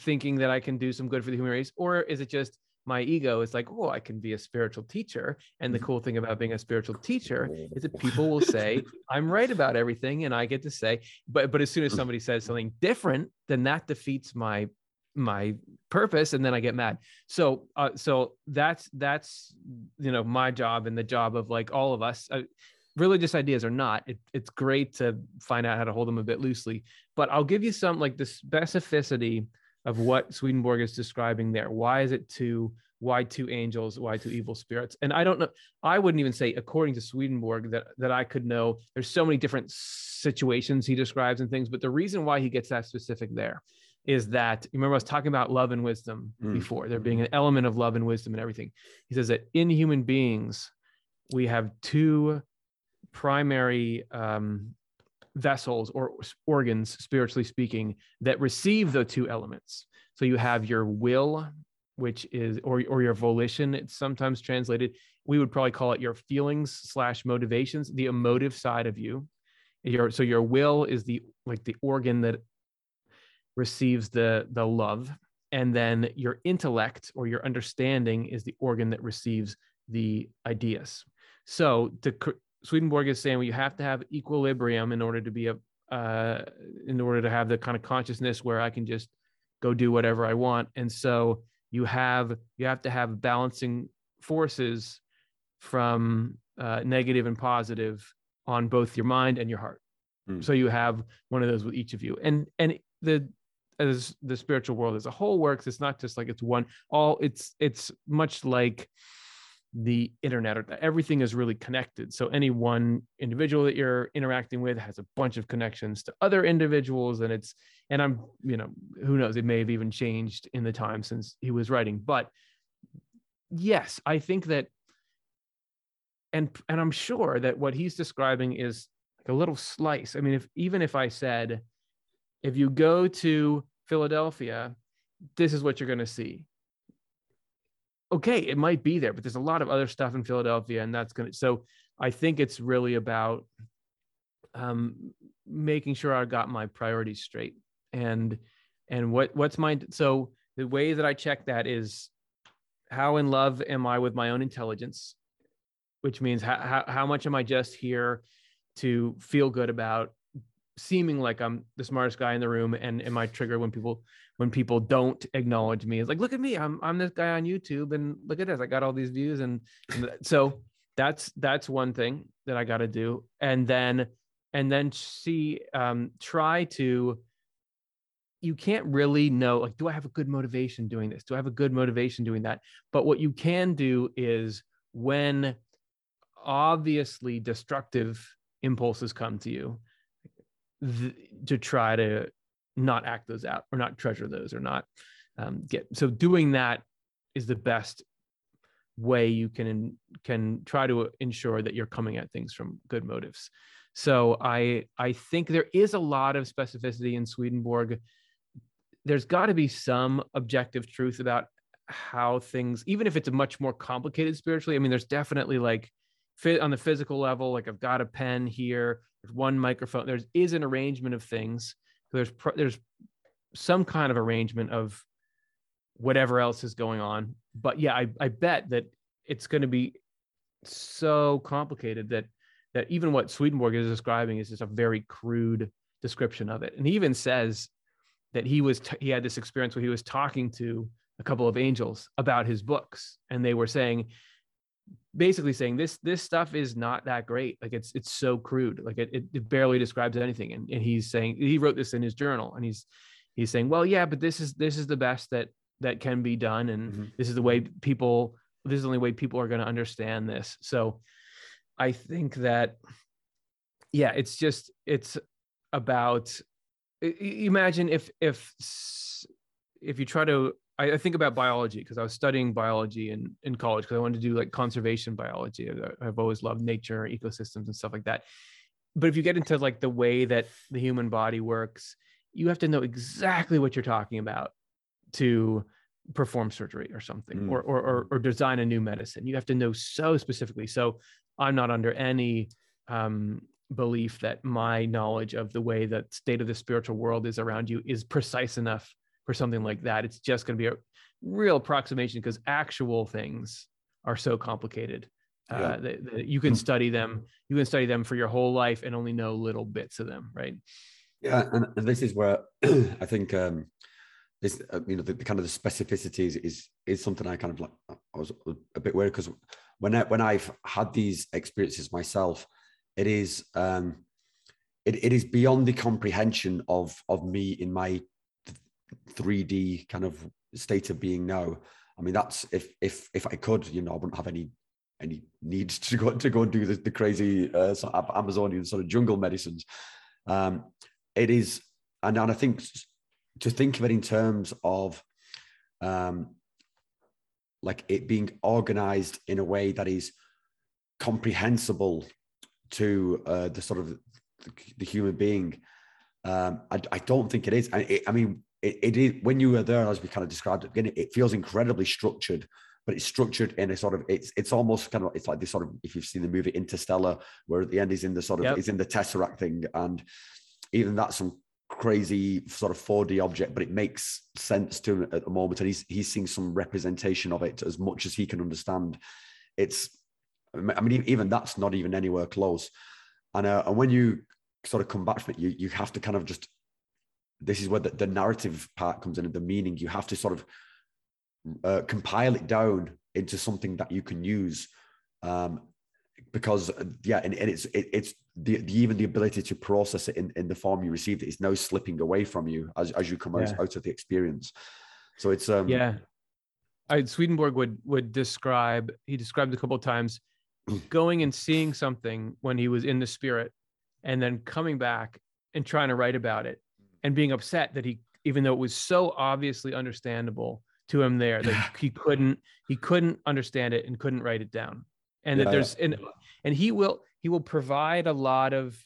thinking that I can do some good for the human race? Or is it just my ego is like, oh, I can be a spiritual teacher. And the cool thing about being a spiritual teacher is that people will say, I'm right about everything. And I get to say, but, but as soon as somebody says something different, then that defeats my, my purpose. And then I get mad. So, uh, so that's, that's, you know, my job and the job of like all of us, uh, religious ideas or not, it, it's great to find out how to hold them a bit loosely, but I'll give you some, like the specificity of what Swedenborg is describing there. Why is it two? Why two angels? Why two evil spirits? And I don't know, I wouldn't even say, according to Swedenborg, that, that I could know. There's so many different situations he describes and things, but the reason why he gets that specific there is that, you remember I was talking about love and wisdom mm. before, there being an element of love and wisdom and everything. He says that in human beings, we have two primary um, vessels or organs, spiritually speaking, that receive the two elements. So you have your will, which is, or, or your volition, it's sometimes translated. We would probably call it your feelings slash motivations, the emotive side of you. Your, so your will is the, like the organ that receives the, the love. And then your intellect or your understanding is the organ that receives the ideas. So to Swedenborg is saying, well, you have to have equilibrium in order to be a, uh, in order to have the kind of consciousness where I can just go do whatever I want. And so you have, you have to have balancing forces from uh, negative and positive on both your mind and your heart. Mm. So you have one of those with each of you. And, and the, as the spiritual world as a whole works, it's not just like it's one, all it's, it's much like the internet, or everything is really connected. So any one individual that you're interacting with has a bunch of connections to other individuals. And it's, and I'm, you know, who knows, it may have even changed in the time since he was writing, but yes, I think that, and, and I'm sure that what he's describing is like a little slice. I mean, if, even if I said, if you go to Philadelphia, this is what you're going to see. Okay, it might be there, but there's a lot of other stuff in Philadelphia, and that's going to, so I think it's really about um, making sure I got my priorities straight. And, and what, what's my, so the way that I check that is, how in love am I with my own intelligence? Which means how, how, how much am I just here to feel good about seeming like I'm the smartest guy in the room? And am I triggered when people, when people don't acknowledge me? It's like, look at me, I'm, I'm this guy on YouTube, and look at this, I got all these views. And, and so that's, that's one thing that I got to do. And then, and then see, um, try to, you can't really know, like, do I have a good motivation doing this? Do I have a good motivation doing that? But what you can do is, when obviously destructive impulses come to you, th- to try to not act those out, or not treasure those, or not um, get. So doing that is the best way you can can try to ensure that you're coming at things from good motives. So I I think there is a lot of specificity in Swedenborg. There's got to be some objective truth about how things, even if it's a much more complicated spiritually. I mean, there's definitely like fit on the physical level. Like, I've got a pen here, there's one microphone. There is an arrangement of things. There's there's some kind of arrangement of whatever else is going on. But yeah, I, I bet that it's going to be so complicated that that even what Swedenborg is describing is just a very crude description of it. And he even says that he was t- he had this experience where he was talking to a couple of angels about his books, and they were saying, basically saying this this stuff is not that great. Like it's it's so crude. Like it it barely describes anything. And, and he's saying, he wrote this in his journal, and he's he's saying, well, yeah, but this is this is the best that that can be done, and mm-hmm. this is the way people this is the only way people are going to understand this. So I think that, yeah, it's just it's about, imagine if if if you try to, I think about biology, because I was studying biology in, in college, because I wanted to do like conservation biology. I've always loved nature, ecosystems, and stuff like that. But if you get into like the way that the human body works, you have to know exactly what you're talking about to perform surgery or something, mm. or, or, or, or design a new medicine. You have to know so specifically. So I'm not under any um, belief that my knowledge of the way that state of the spiritual world is around you is precise enough or something like that. It's just going to be a real approximation, because actual things are so complicated uh, yeah. that, that you can study them. You can study them for your whole life and only know little bits of them, right? Yeah, and, and this is where I think um, this, uh, you know, the, the kind of the specificities is is something I kind of like. I was a bit worried, because when I, when I've had these experiences myself, it is um, it it is beyond the comprehension of of me in my three D kind of state of being now. I mean, that's if if if I could, you know, I wouldn't have any any need to go to go and do the, the crazy uh, sort of Amazonian sort of jungle medicines. Um, it is, and, and I think to think of it in terms of um, like it being organized in a way that is comprehensible to uh, the sort of the, the human being. Um, I, I don't think it is. I, it, I mean. It, it is, when you were there, as we kind of described at the beginning, it feels incredibly structured, but it's structured in a sort of, it's it's almost kind of, it's like this sort of, if you've seen the movie Interstellar, where at the end he's in the sort of, yep. he's in the Tesseract thing, and even that's some crazy sort of four D object, but it makes sense to him at the moment, and he's, he's seeing some representation of it as much as he can understand. It's, I mean, even that's not even anywhere close. And, uh, and when you sort of come back from it, you, you have to kind of just, this is where the, the narrative part comes in, and the meaning. You have to sort of uh, compile it down into something that you can use, um, because yeah, and, and it's it, it's the, the even the ability to process it in, in the form you received it is now slipping away from you as as you come yeah. out, out of the experience. So it's um, yeah. I, Swedenborg would would describe he described a couple of times going and seeing something when he was in the spirit, and then coming back and trying to write about it, and being upset that he, even though it was so obviously understandable to him there, that he couldn't, he couldn't understand it and couldn't write it down. And yeah, that there's, yeah. and, and he will, he will provide a lot of,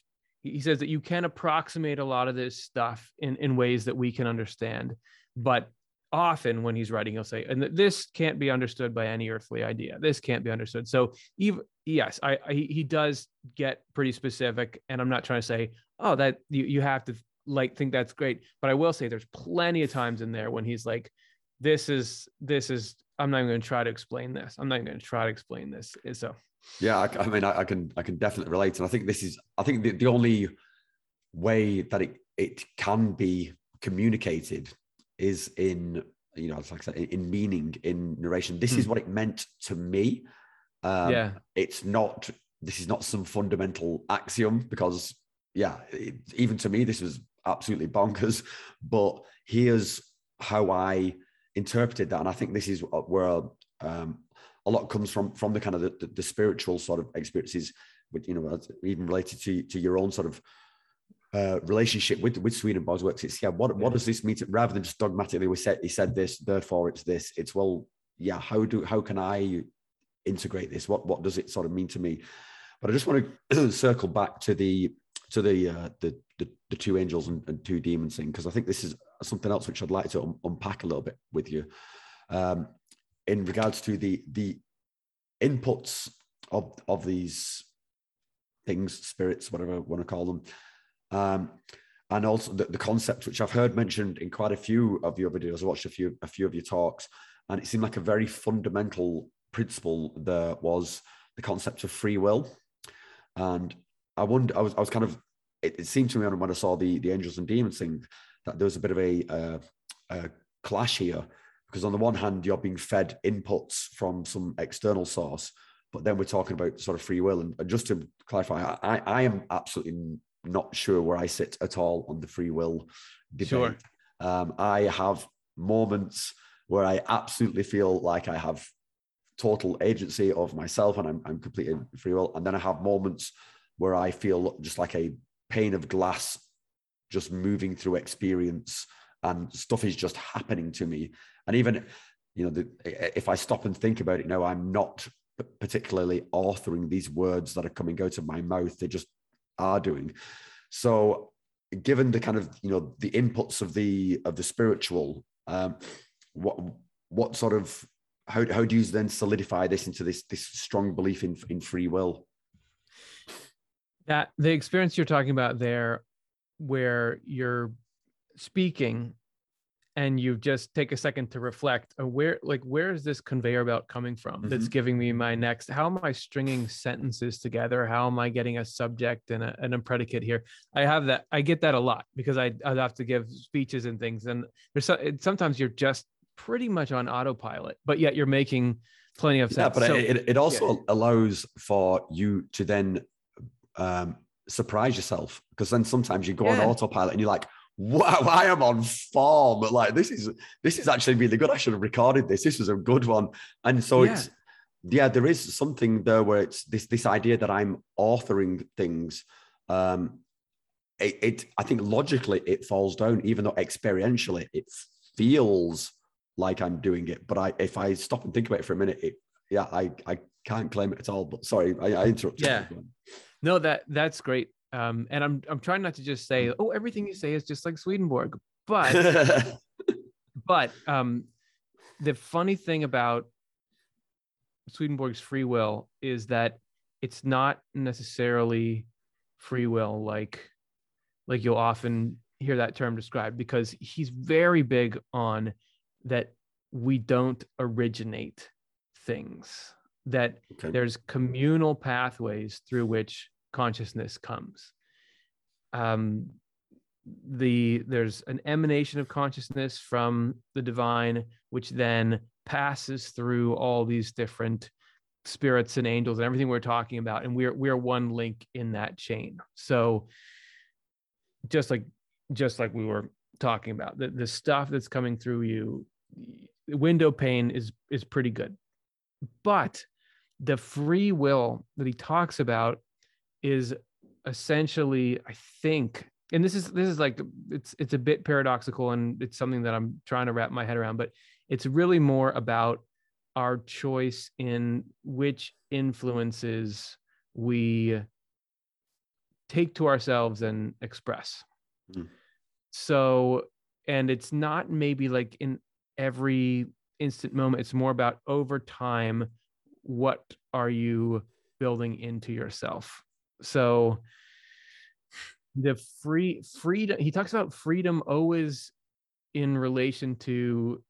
he says that you can approximate a lot of this stuff in, in ways that we can understand. But often when he's writing, he'll say, and this can't be understood by any earthly idea. This can't be understood. So even, yes, I, I he does get pretty specific, and I'm not trying to say, oh, that you, you have to, like think that's great, but I will say there's plenty of times in there when he's like, this is this is I'm not even going to try to explain this I'm not even going to try to explain this. And so yeah, I, I mean I, I can I can definitely relate, and I think this is I think the, the only way that it it can be communicated is in, you know, like I said, in, in meaning, in narration. This hmm. is what it meant to me. Um, yeah, it's not this is not some fundamental axiom, because yeah, it, even to me this was absolutely bonkers, but here's how I interpreted that. And I think this is where um, a lot comes from from the kind of the, the, the spiritual sort of experiences, with, you know, even related to to your own sort of uh, relationship with with Swedenborg's works. It's yeah, what what does this mean? To, rather than just dogmatically, we said he said this, therefore it's this. It's well, yeah, how do how can I integrate this? What what does it sort of mean to me? But I just want to circle back to the to the uh, the The, the two angels and, and two demons thing, because I think this is something else which I'd like to un- unpack a little bit with you um, in regards to the the inputs of of these things, spirits, whatever you want to call them, um, and also the, the concept which I've heard mentioned in quite a few of your videos. I watched a few a few of your talks, and it seemed like a very fundamental principle there was the concept of free will. And I wonder, I was I was kind of It, it seemed to me when I saw the, the angels and demons thing that there was a bit of a, uh, a clash here, because on the one hand, you're being fed inputs from some external source, But then we're talking about sort of free will. And just to clarify, I, I am absolutely not sure where I sit at all on the free will debate. Sure. Um, I have moments where I absolutely feel like I have total agency of myself and I'm, I'm completely free will. And then I have moments where I feel just like a pane of glass just moving through experience and stuff is just happening to me. And even, you know, the, if I stop and think about it, no, I'm not particularly authoring these words that are coming out of my mouth. They just are doing. So given the kind of, you know, the inputs of the, of the spiritual, um, what, what sort of, how, how do you then solidify this into this, this strong belief in, in free will? That the experience you're talking about there, where you're speaking and you just take a second to reflect, where, like, where is this conveyor belt coming from that's mm-hmm. giving me my next, how am I stringing sentences together? How am I getting a subject and a, and a predicate here? I have that, I get that a lot because I I'd have to give speeches and things. And there's so, it, sometimes you're just pretty much on autopilot, but yet you're making plenty of sense. Yeah, but so, it, it also yeah. allows for you to then um, surprise yourself, because then sometimes you go yeah. on autopilot and you're like, wow, I am on form, but like this is this is actually really good. I should have recorded this. This was a good one. And so yeah. it's yeah, there is something there where it's this this idea that I'm authoring things. Um, it, it I think logically it falls down, even though experientially it feels like I'm doing it. But I if I stop and think about it for a minute, it, yeah, I I can't claim it at all. But sorry, I, I interrupted. Yeah, no, that that's great. Um, and I'm I'm trying not to just say, oh, everything you say is just like Swedenborg, but but um, the funny thing about Swedenborg's free will is that it's not necessarily free will like like you'll often hear that term described, because he's very big on that we don't originate things, that okay. there's communal pathways through which consciousness comes. Um, the there's an emanation of consciousness from the divine, which then passes through all these different spirits and angels and everything we're talking about, and we're we're one link in that chain. So, just like just like we were talking about, the, the stuff that's coming through you, window pane is is pretty good, but the free will that he talks about is essentially, I think, and this is this is like it's it's a bit paradoxical, and it's something that I'm trying to wrap my head around, but it's really more about our choice in which influences we take to ourselves and express. Mm. So, and it's not maybe like in every instant moment, it's more about over time, what are you building into yourself? So the free freedom, he talks about freedom always in relation to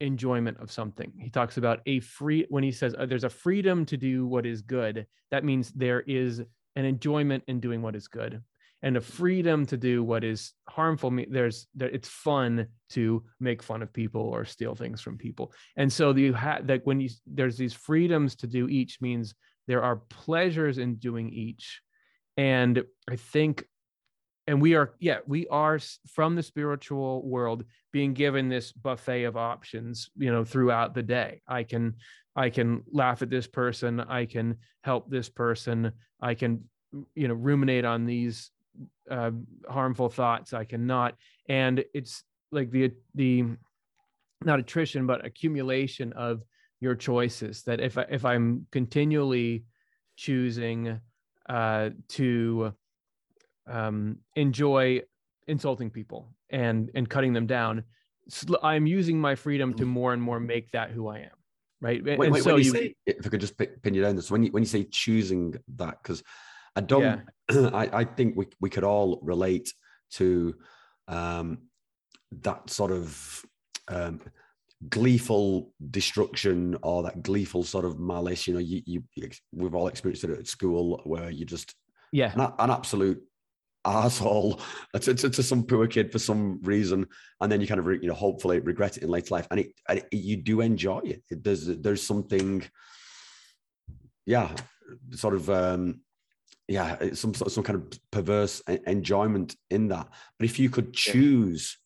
enjoyment of something. He talks about a free, when he says oh, there's a freedom to do what is good, that means there is an enjoyment in doing what is good, and a freedom to do what is harmful. There's it's fun to make fun of people or steal things from people. And so you have that when you, there's these freedoms to do each, means there are pleasures in doing each. And I think, and we are, yeah, we are from the spiritual world being given this buffet of options, you know, throughout the day. I can, I can laugh at this person. I can help this person. I can, you know, ruminate on these uh, harmful thoughts. I cannot. And it's like the, the, not attrition, but accumulation of your choices, that if, I, if I'm continually choosing uh, to um, enjoy insulting people and, and cutting them down, I'm using my freedom to more and more make that who I am, right? Wait, and wait, so you you, say, if I could just pin you down this, when you, when you say choosing that, because I don't, yeah. I, I think we, we could all relate to um, that sort of... Um, gleeful destruction, or that gleeful sort of malice. You know, you, you we've all experienced it at school, where you just yeah an, an absolute asshole to, to, to some poor kid for some reason, and then you kind of you know hopefully regret it in later life, and it, and it you do enjoy it. There's there's something yeah, sort of, um, yeah, some sort of, some kind of perverse enjoyment in that. But if you could choose,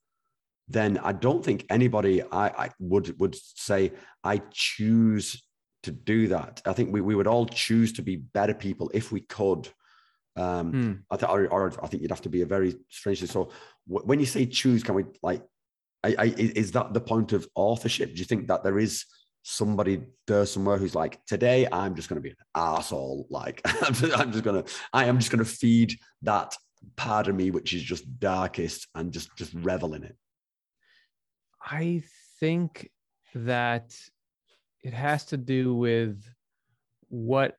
then I don't think anybody I, I would would say I choose to do that. I think we we would all choose to be better people if we could. Um, hmm. I th- or, or I think you'd have to be a very strangely so. W- when you say choose, can we like? I, I, is that the point of authorship? Do you think that there is somebody there somewhere who's like, today I'm just going to be an asshole. Like I'm just, I'm just gonna, I am just gonna feed that part of me which is just darkest and just just revel in it. I think that it has to do with what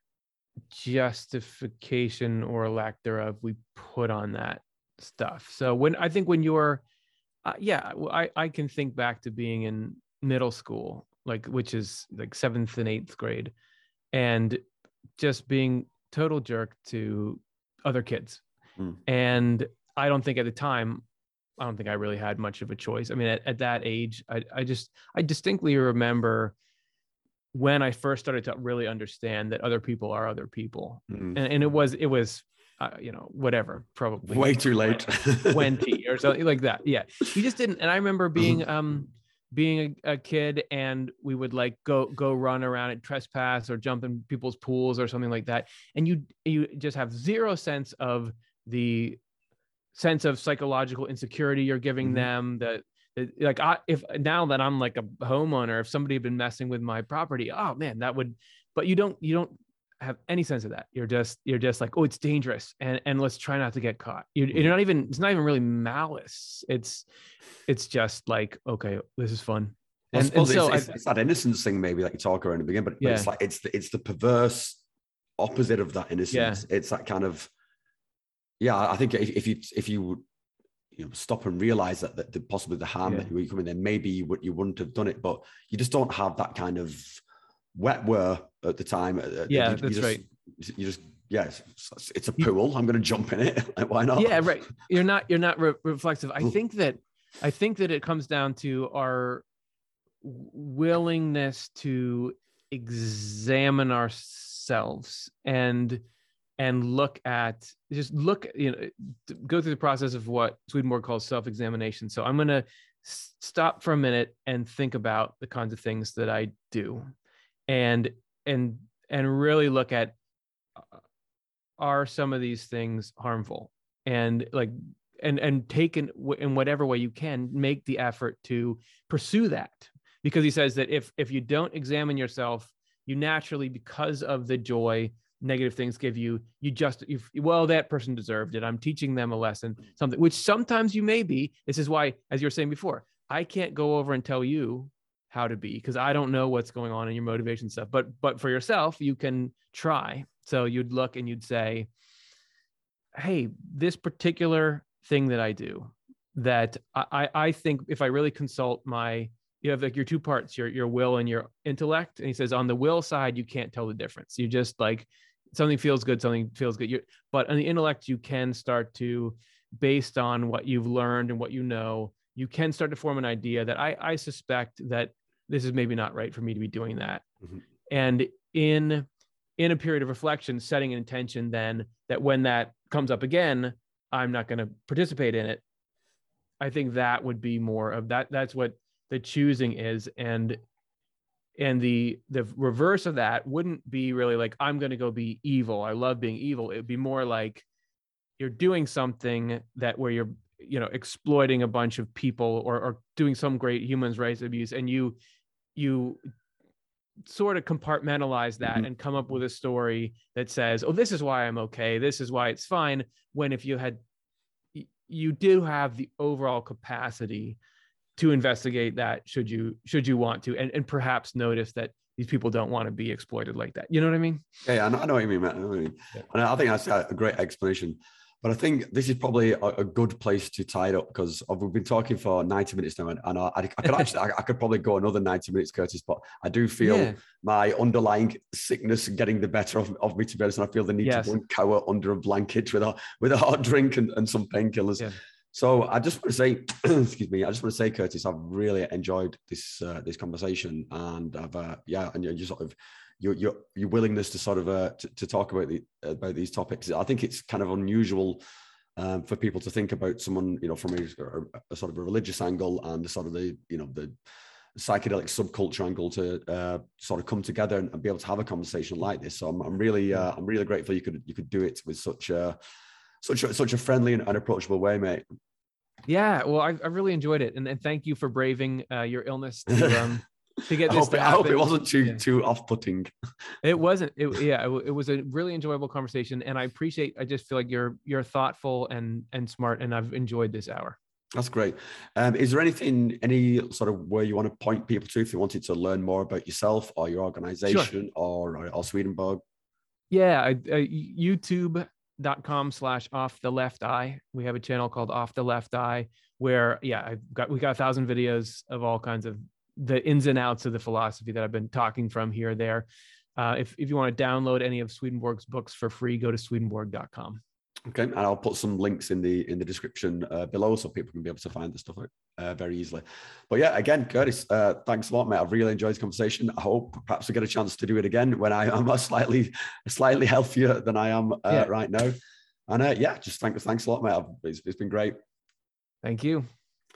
justification or lack thereof we put on that stuff. So when I think when you're, uh, yeah, I, I can think back to being in middle school, like which is like seventh and eighth grade, and just being total jerk to other kids. Mm. And I don't think at the time, I don't think I really had much of a choice. I mean, at, at that age, I, I just, I distinctly remember when I first started to really understand that other people are other people. Mm-hmm. And, and it was, it was, uh, you know, whatever, probably way too late, twenty or something like that. Yeah. You just didn't. And I remember being, um, being a, a kid, and we would like go, go run around and trespass or jump in people's pools or something like that. And you, you just have zero sense of the sense of psychological insecurity you're giving mm-hmm. them, that like I, if now that I'm like a homeowner, if somebody had been messing with my property, oh man, that would, but you don't, you don't have any sense of that. You're just, you're just like, oh, it's dangerous. And, and let's try not to get caught. You're, you're not even, it's not even really malice. It's, it's just like, okay, this is fun. And, I suppose and so it's, I, it's that innocence thing, maybe like you talk around in the beginning, but, yeah. but it's like, it's the, it's the perverse opposite of that innocence. Yeah. It's that kind of, yeah, I think if, if you, if you, you know, stop and realize that, that the, possibly the harm yeah. that you were coming in, maybe you, would, you wouldn't have done it, but you just don't have that kind of wetware at the time. Yeah, you, that's you just, right. You just, yeah, it's, it's a pool. I'm going to jump in it. Like, why not? Yeah, right. You're not, you're not re- reflexive. I think that, I think that it comes down to our willingness to examine ourselves and and look at, just look, you know, go through the process of what Swedenborg calls self-examination. So I'm going to s- stop for a minute and think about the kinds of things that I do and, and, and really look at, uh, are some of these things harmful? And like, and, and take in, w- in whatever way you can, make the effort to pursue that, because he says that if, if you don't examine yourself, you naturally, because of the joy negative things give you, you just, you well, that person deserved it. I'm teaching them a lesson, something, which sometimes you may be. This is why, as you were saying before, I can't go over and tell you how to be, because I don't know what's going on in your motivation stuff, but, but for yourself, you can try. So you'd look and you'd say, hey, this particular thing that I do that I, I think if I really consult my, you have like your two parts, your, your will and your intellect. And he says on the will side, you can't tell the difference. You just like, something feels good, something feels good. You're, but on the intellect, you can start to, based on what you've learned and what you know, you can start to form an idea that I, I suspect that this is maybe not right for me to be doing that. Mm-hmm. And in, in a period of reflection, setting an intention then that when that comes up again, I'm not going to participate in it. I think that would be more of that. That's what the choosing is. And And the the reverse of that wouldn't be really like, I'm going to go be evil. I love being evil. It'd be more like you're doing something that where you're, you know, exploiting a bunch of people or, or doing some great human rights abuse. And you, you sort of compartmentalize that mm-hmm. and come up with a story that says, oh, this is why I'm okay. This is why it's fine. When if you had, you do have the overall capacity to investigate that, should you should you want to, and, and perhaps notice that these people don't want to be exploited like that. You know what I mean? Yeah, yeah I, know, I know what you mean, Matt. I know what you mean. Yeah. And I think that's a great explanation. But I think this is probably a, a good place to tie it up, because we've been talking for ninety minutes now, and, and I, I could actually, I, I could probably go another ninety minutes, Curtis. But I do feel yeah. my underlying sickness getting the better of, of me, to be honest. And I feel the need yes. to go and cower under a blanket with a with a hot drink and, and some painkillers. Yeah. So I just want to say, excuse me, I just want to say, Curtis, I've really enjoyed this uh, this conversation, and I've uh, yeah, and you sort of your your your willingness to sort of uh, to, to talk about the about these topics. I think it's kind of unusual um, for people to think about someone, you know, from a, a sort of a religious angle and the sort of the you know the psychedelic subculture angle to uh, sort of come together and, and be able to have a conversation like this. So I'm, I'm really uh, I'm really grateful you could you could do it with such a such a, such a friendly and approachable way, mate. Yeah, well, I, I really enjoyed it, and, and thank you for braving uh, your illness to, um, to get this. I hope, to I hope it wasn't too yeah. too off-putting. It wasn't. It, yeah, it, it was a really enjoyable conversation, and I appreciate. I just feel like you're you're thoughtful and and smart, and I've enjoyed this hour. That's great. Um, is there anything, any sort of where you want to point people to if they wanted to learn more about yourself or your organization sure. or, or or Swedenborg? Yeah, I, I, YouTube. dot com slash off the left eye. We have a channel called Off the Left Eye where, yeah, I've got, we got a thousand videos of all kinds of the ins and outs of the philosophy that I've been talking from here or there. Uh, if, if you want to download any of Swedenborg's books for free, go to Swedenborg dot com. Okay. And I'll put some links in the, in the description uh, below so people can be able to find the stuff uh, very easily. But yeah, again, Curtis, uh, thanks a lot, mate. I've really enjoyed this conversation. I hope perhaps we get a chance to do it again when I am slightly, slightly healthier than I am uh, yeah. right now. And uh, yeah, just thanks, thanks a lot, mate. It's, it's been great. Thank you.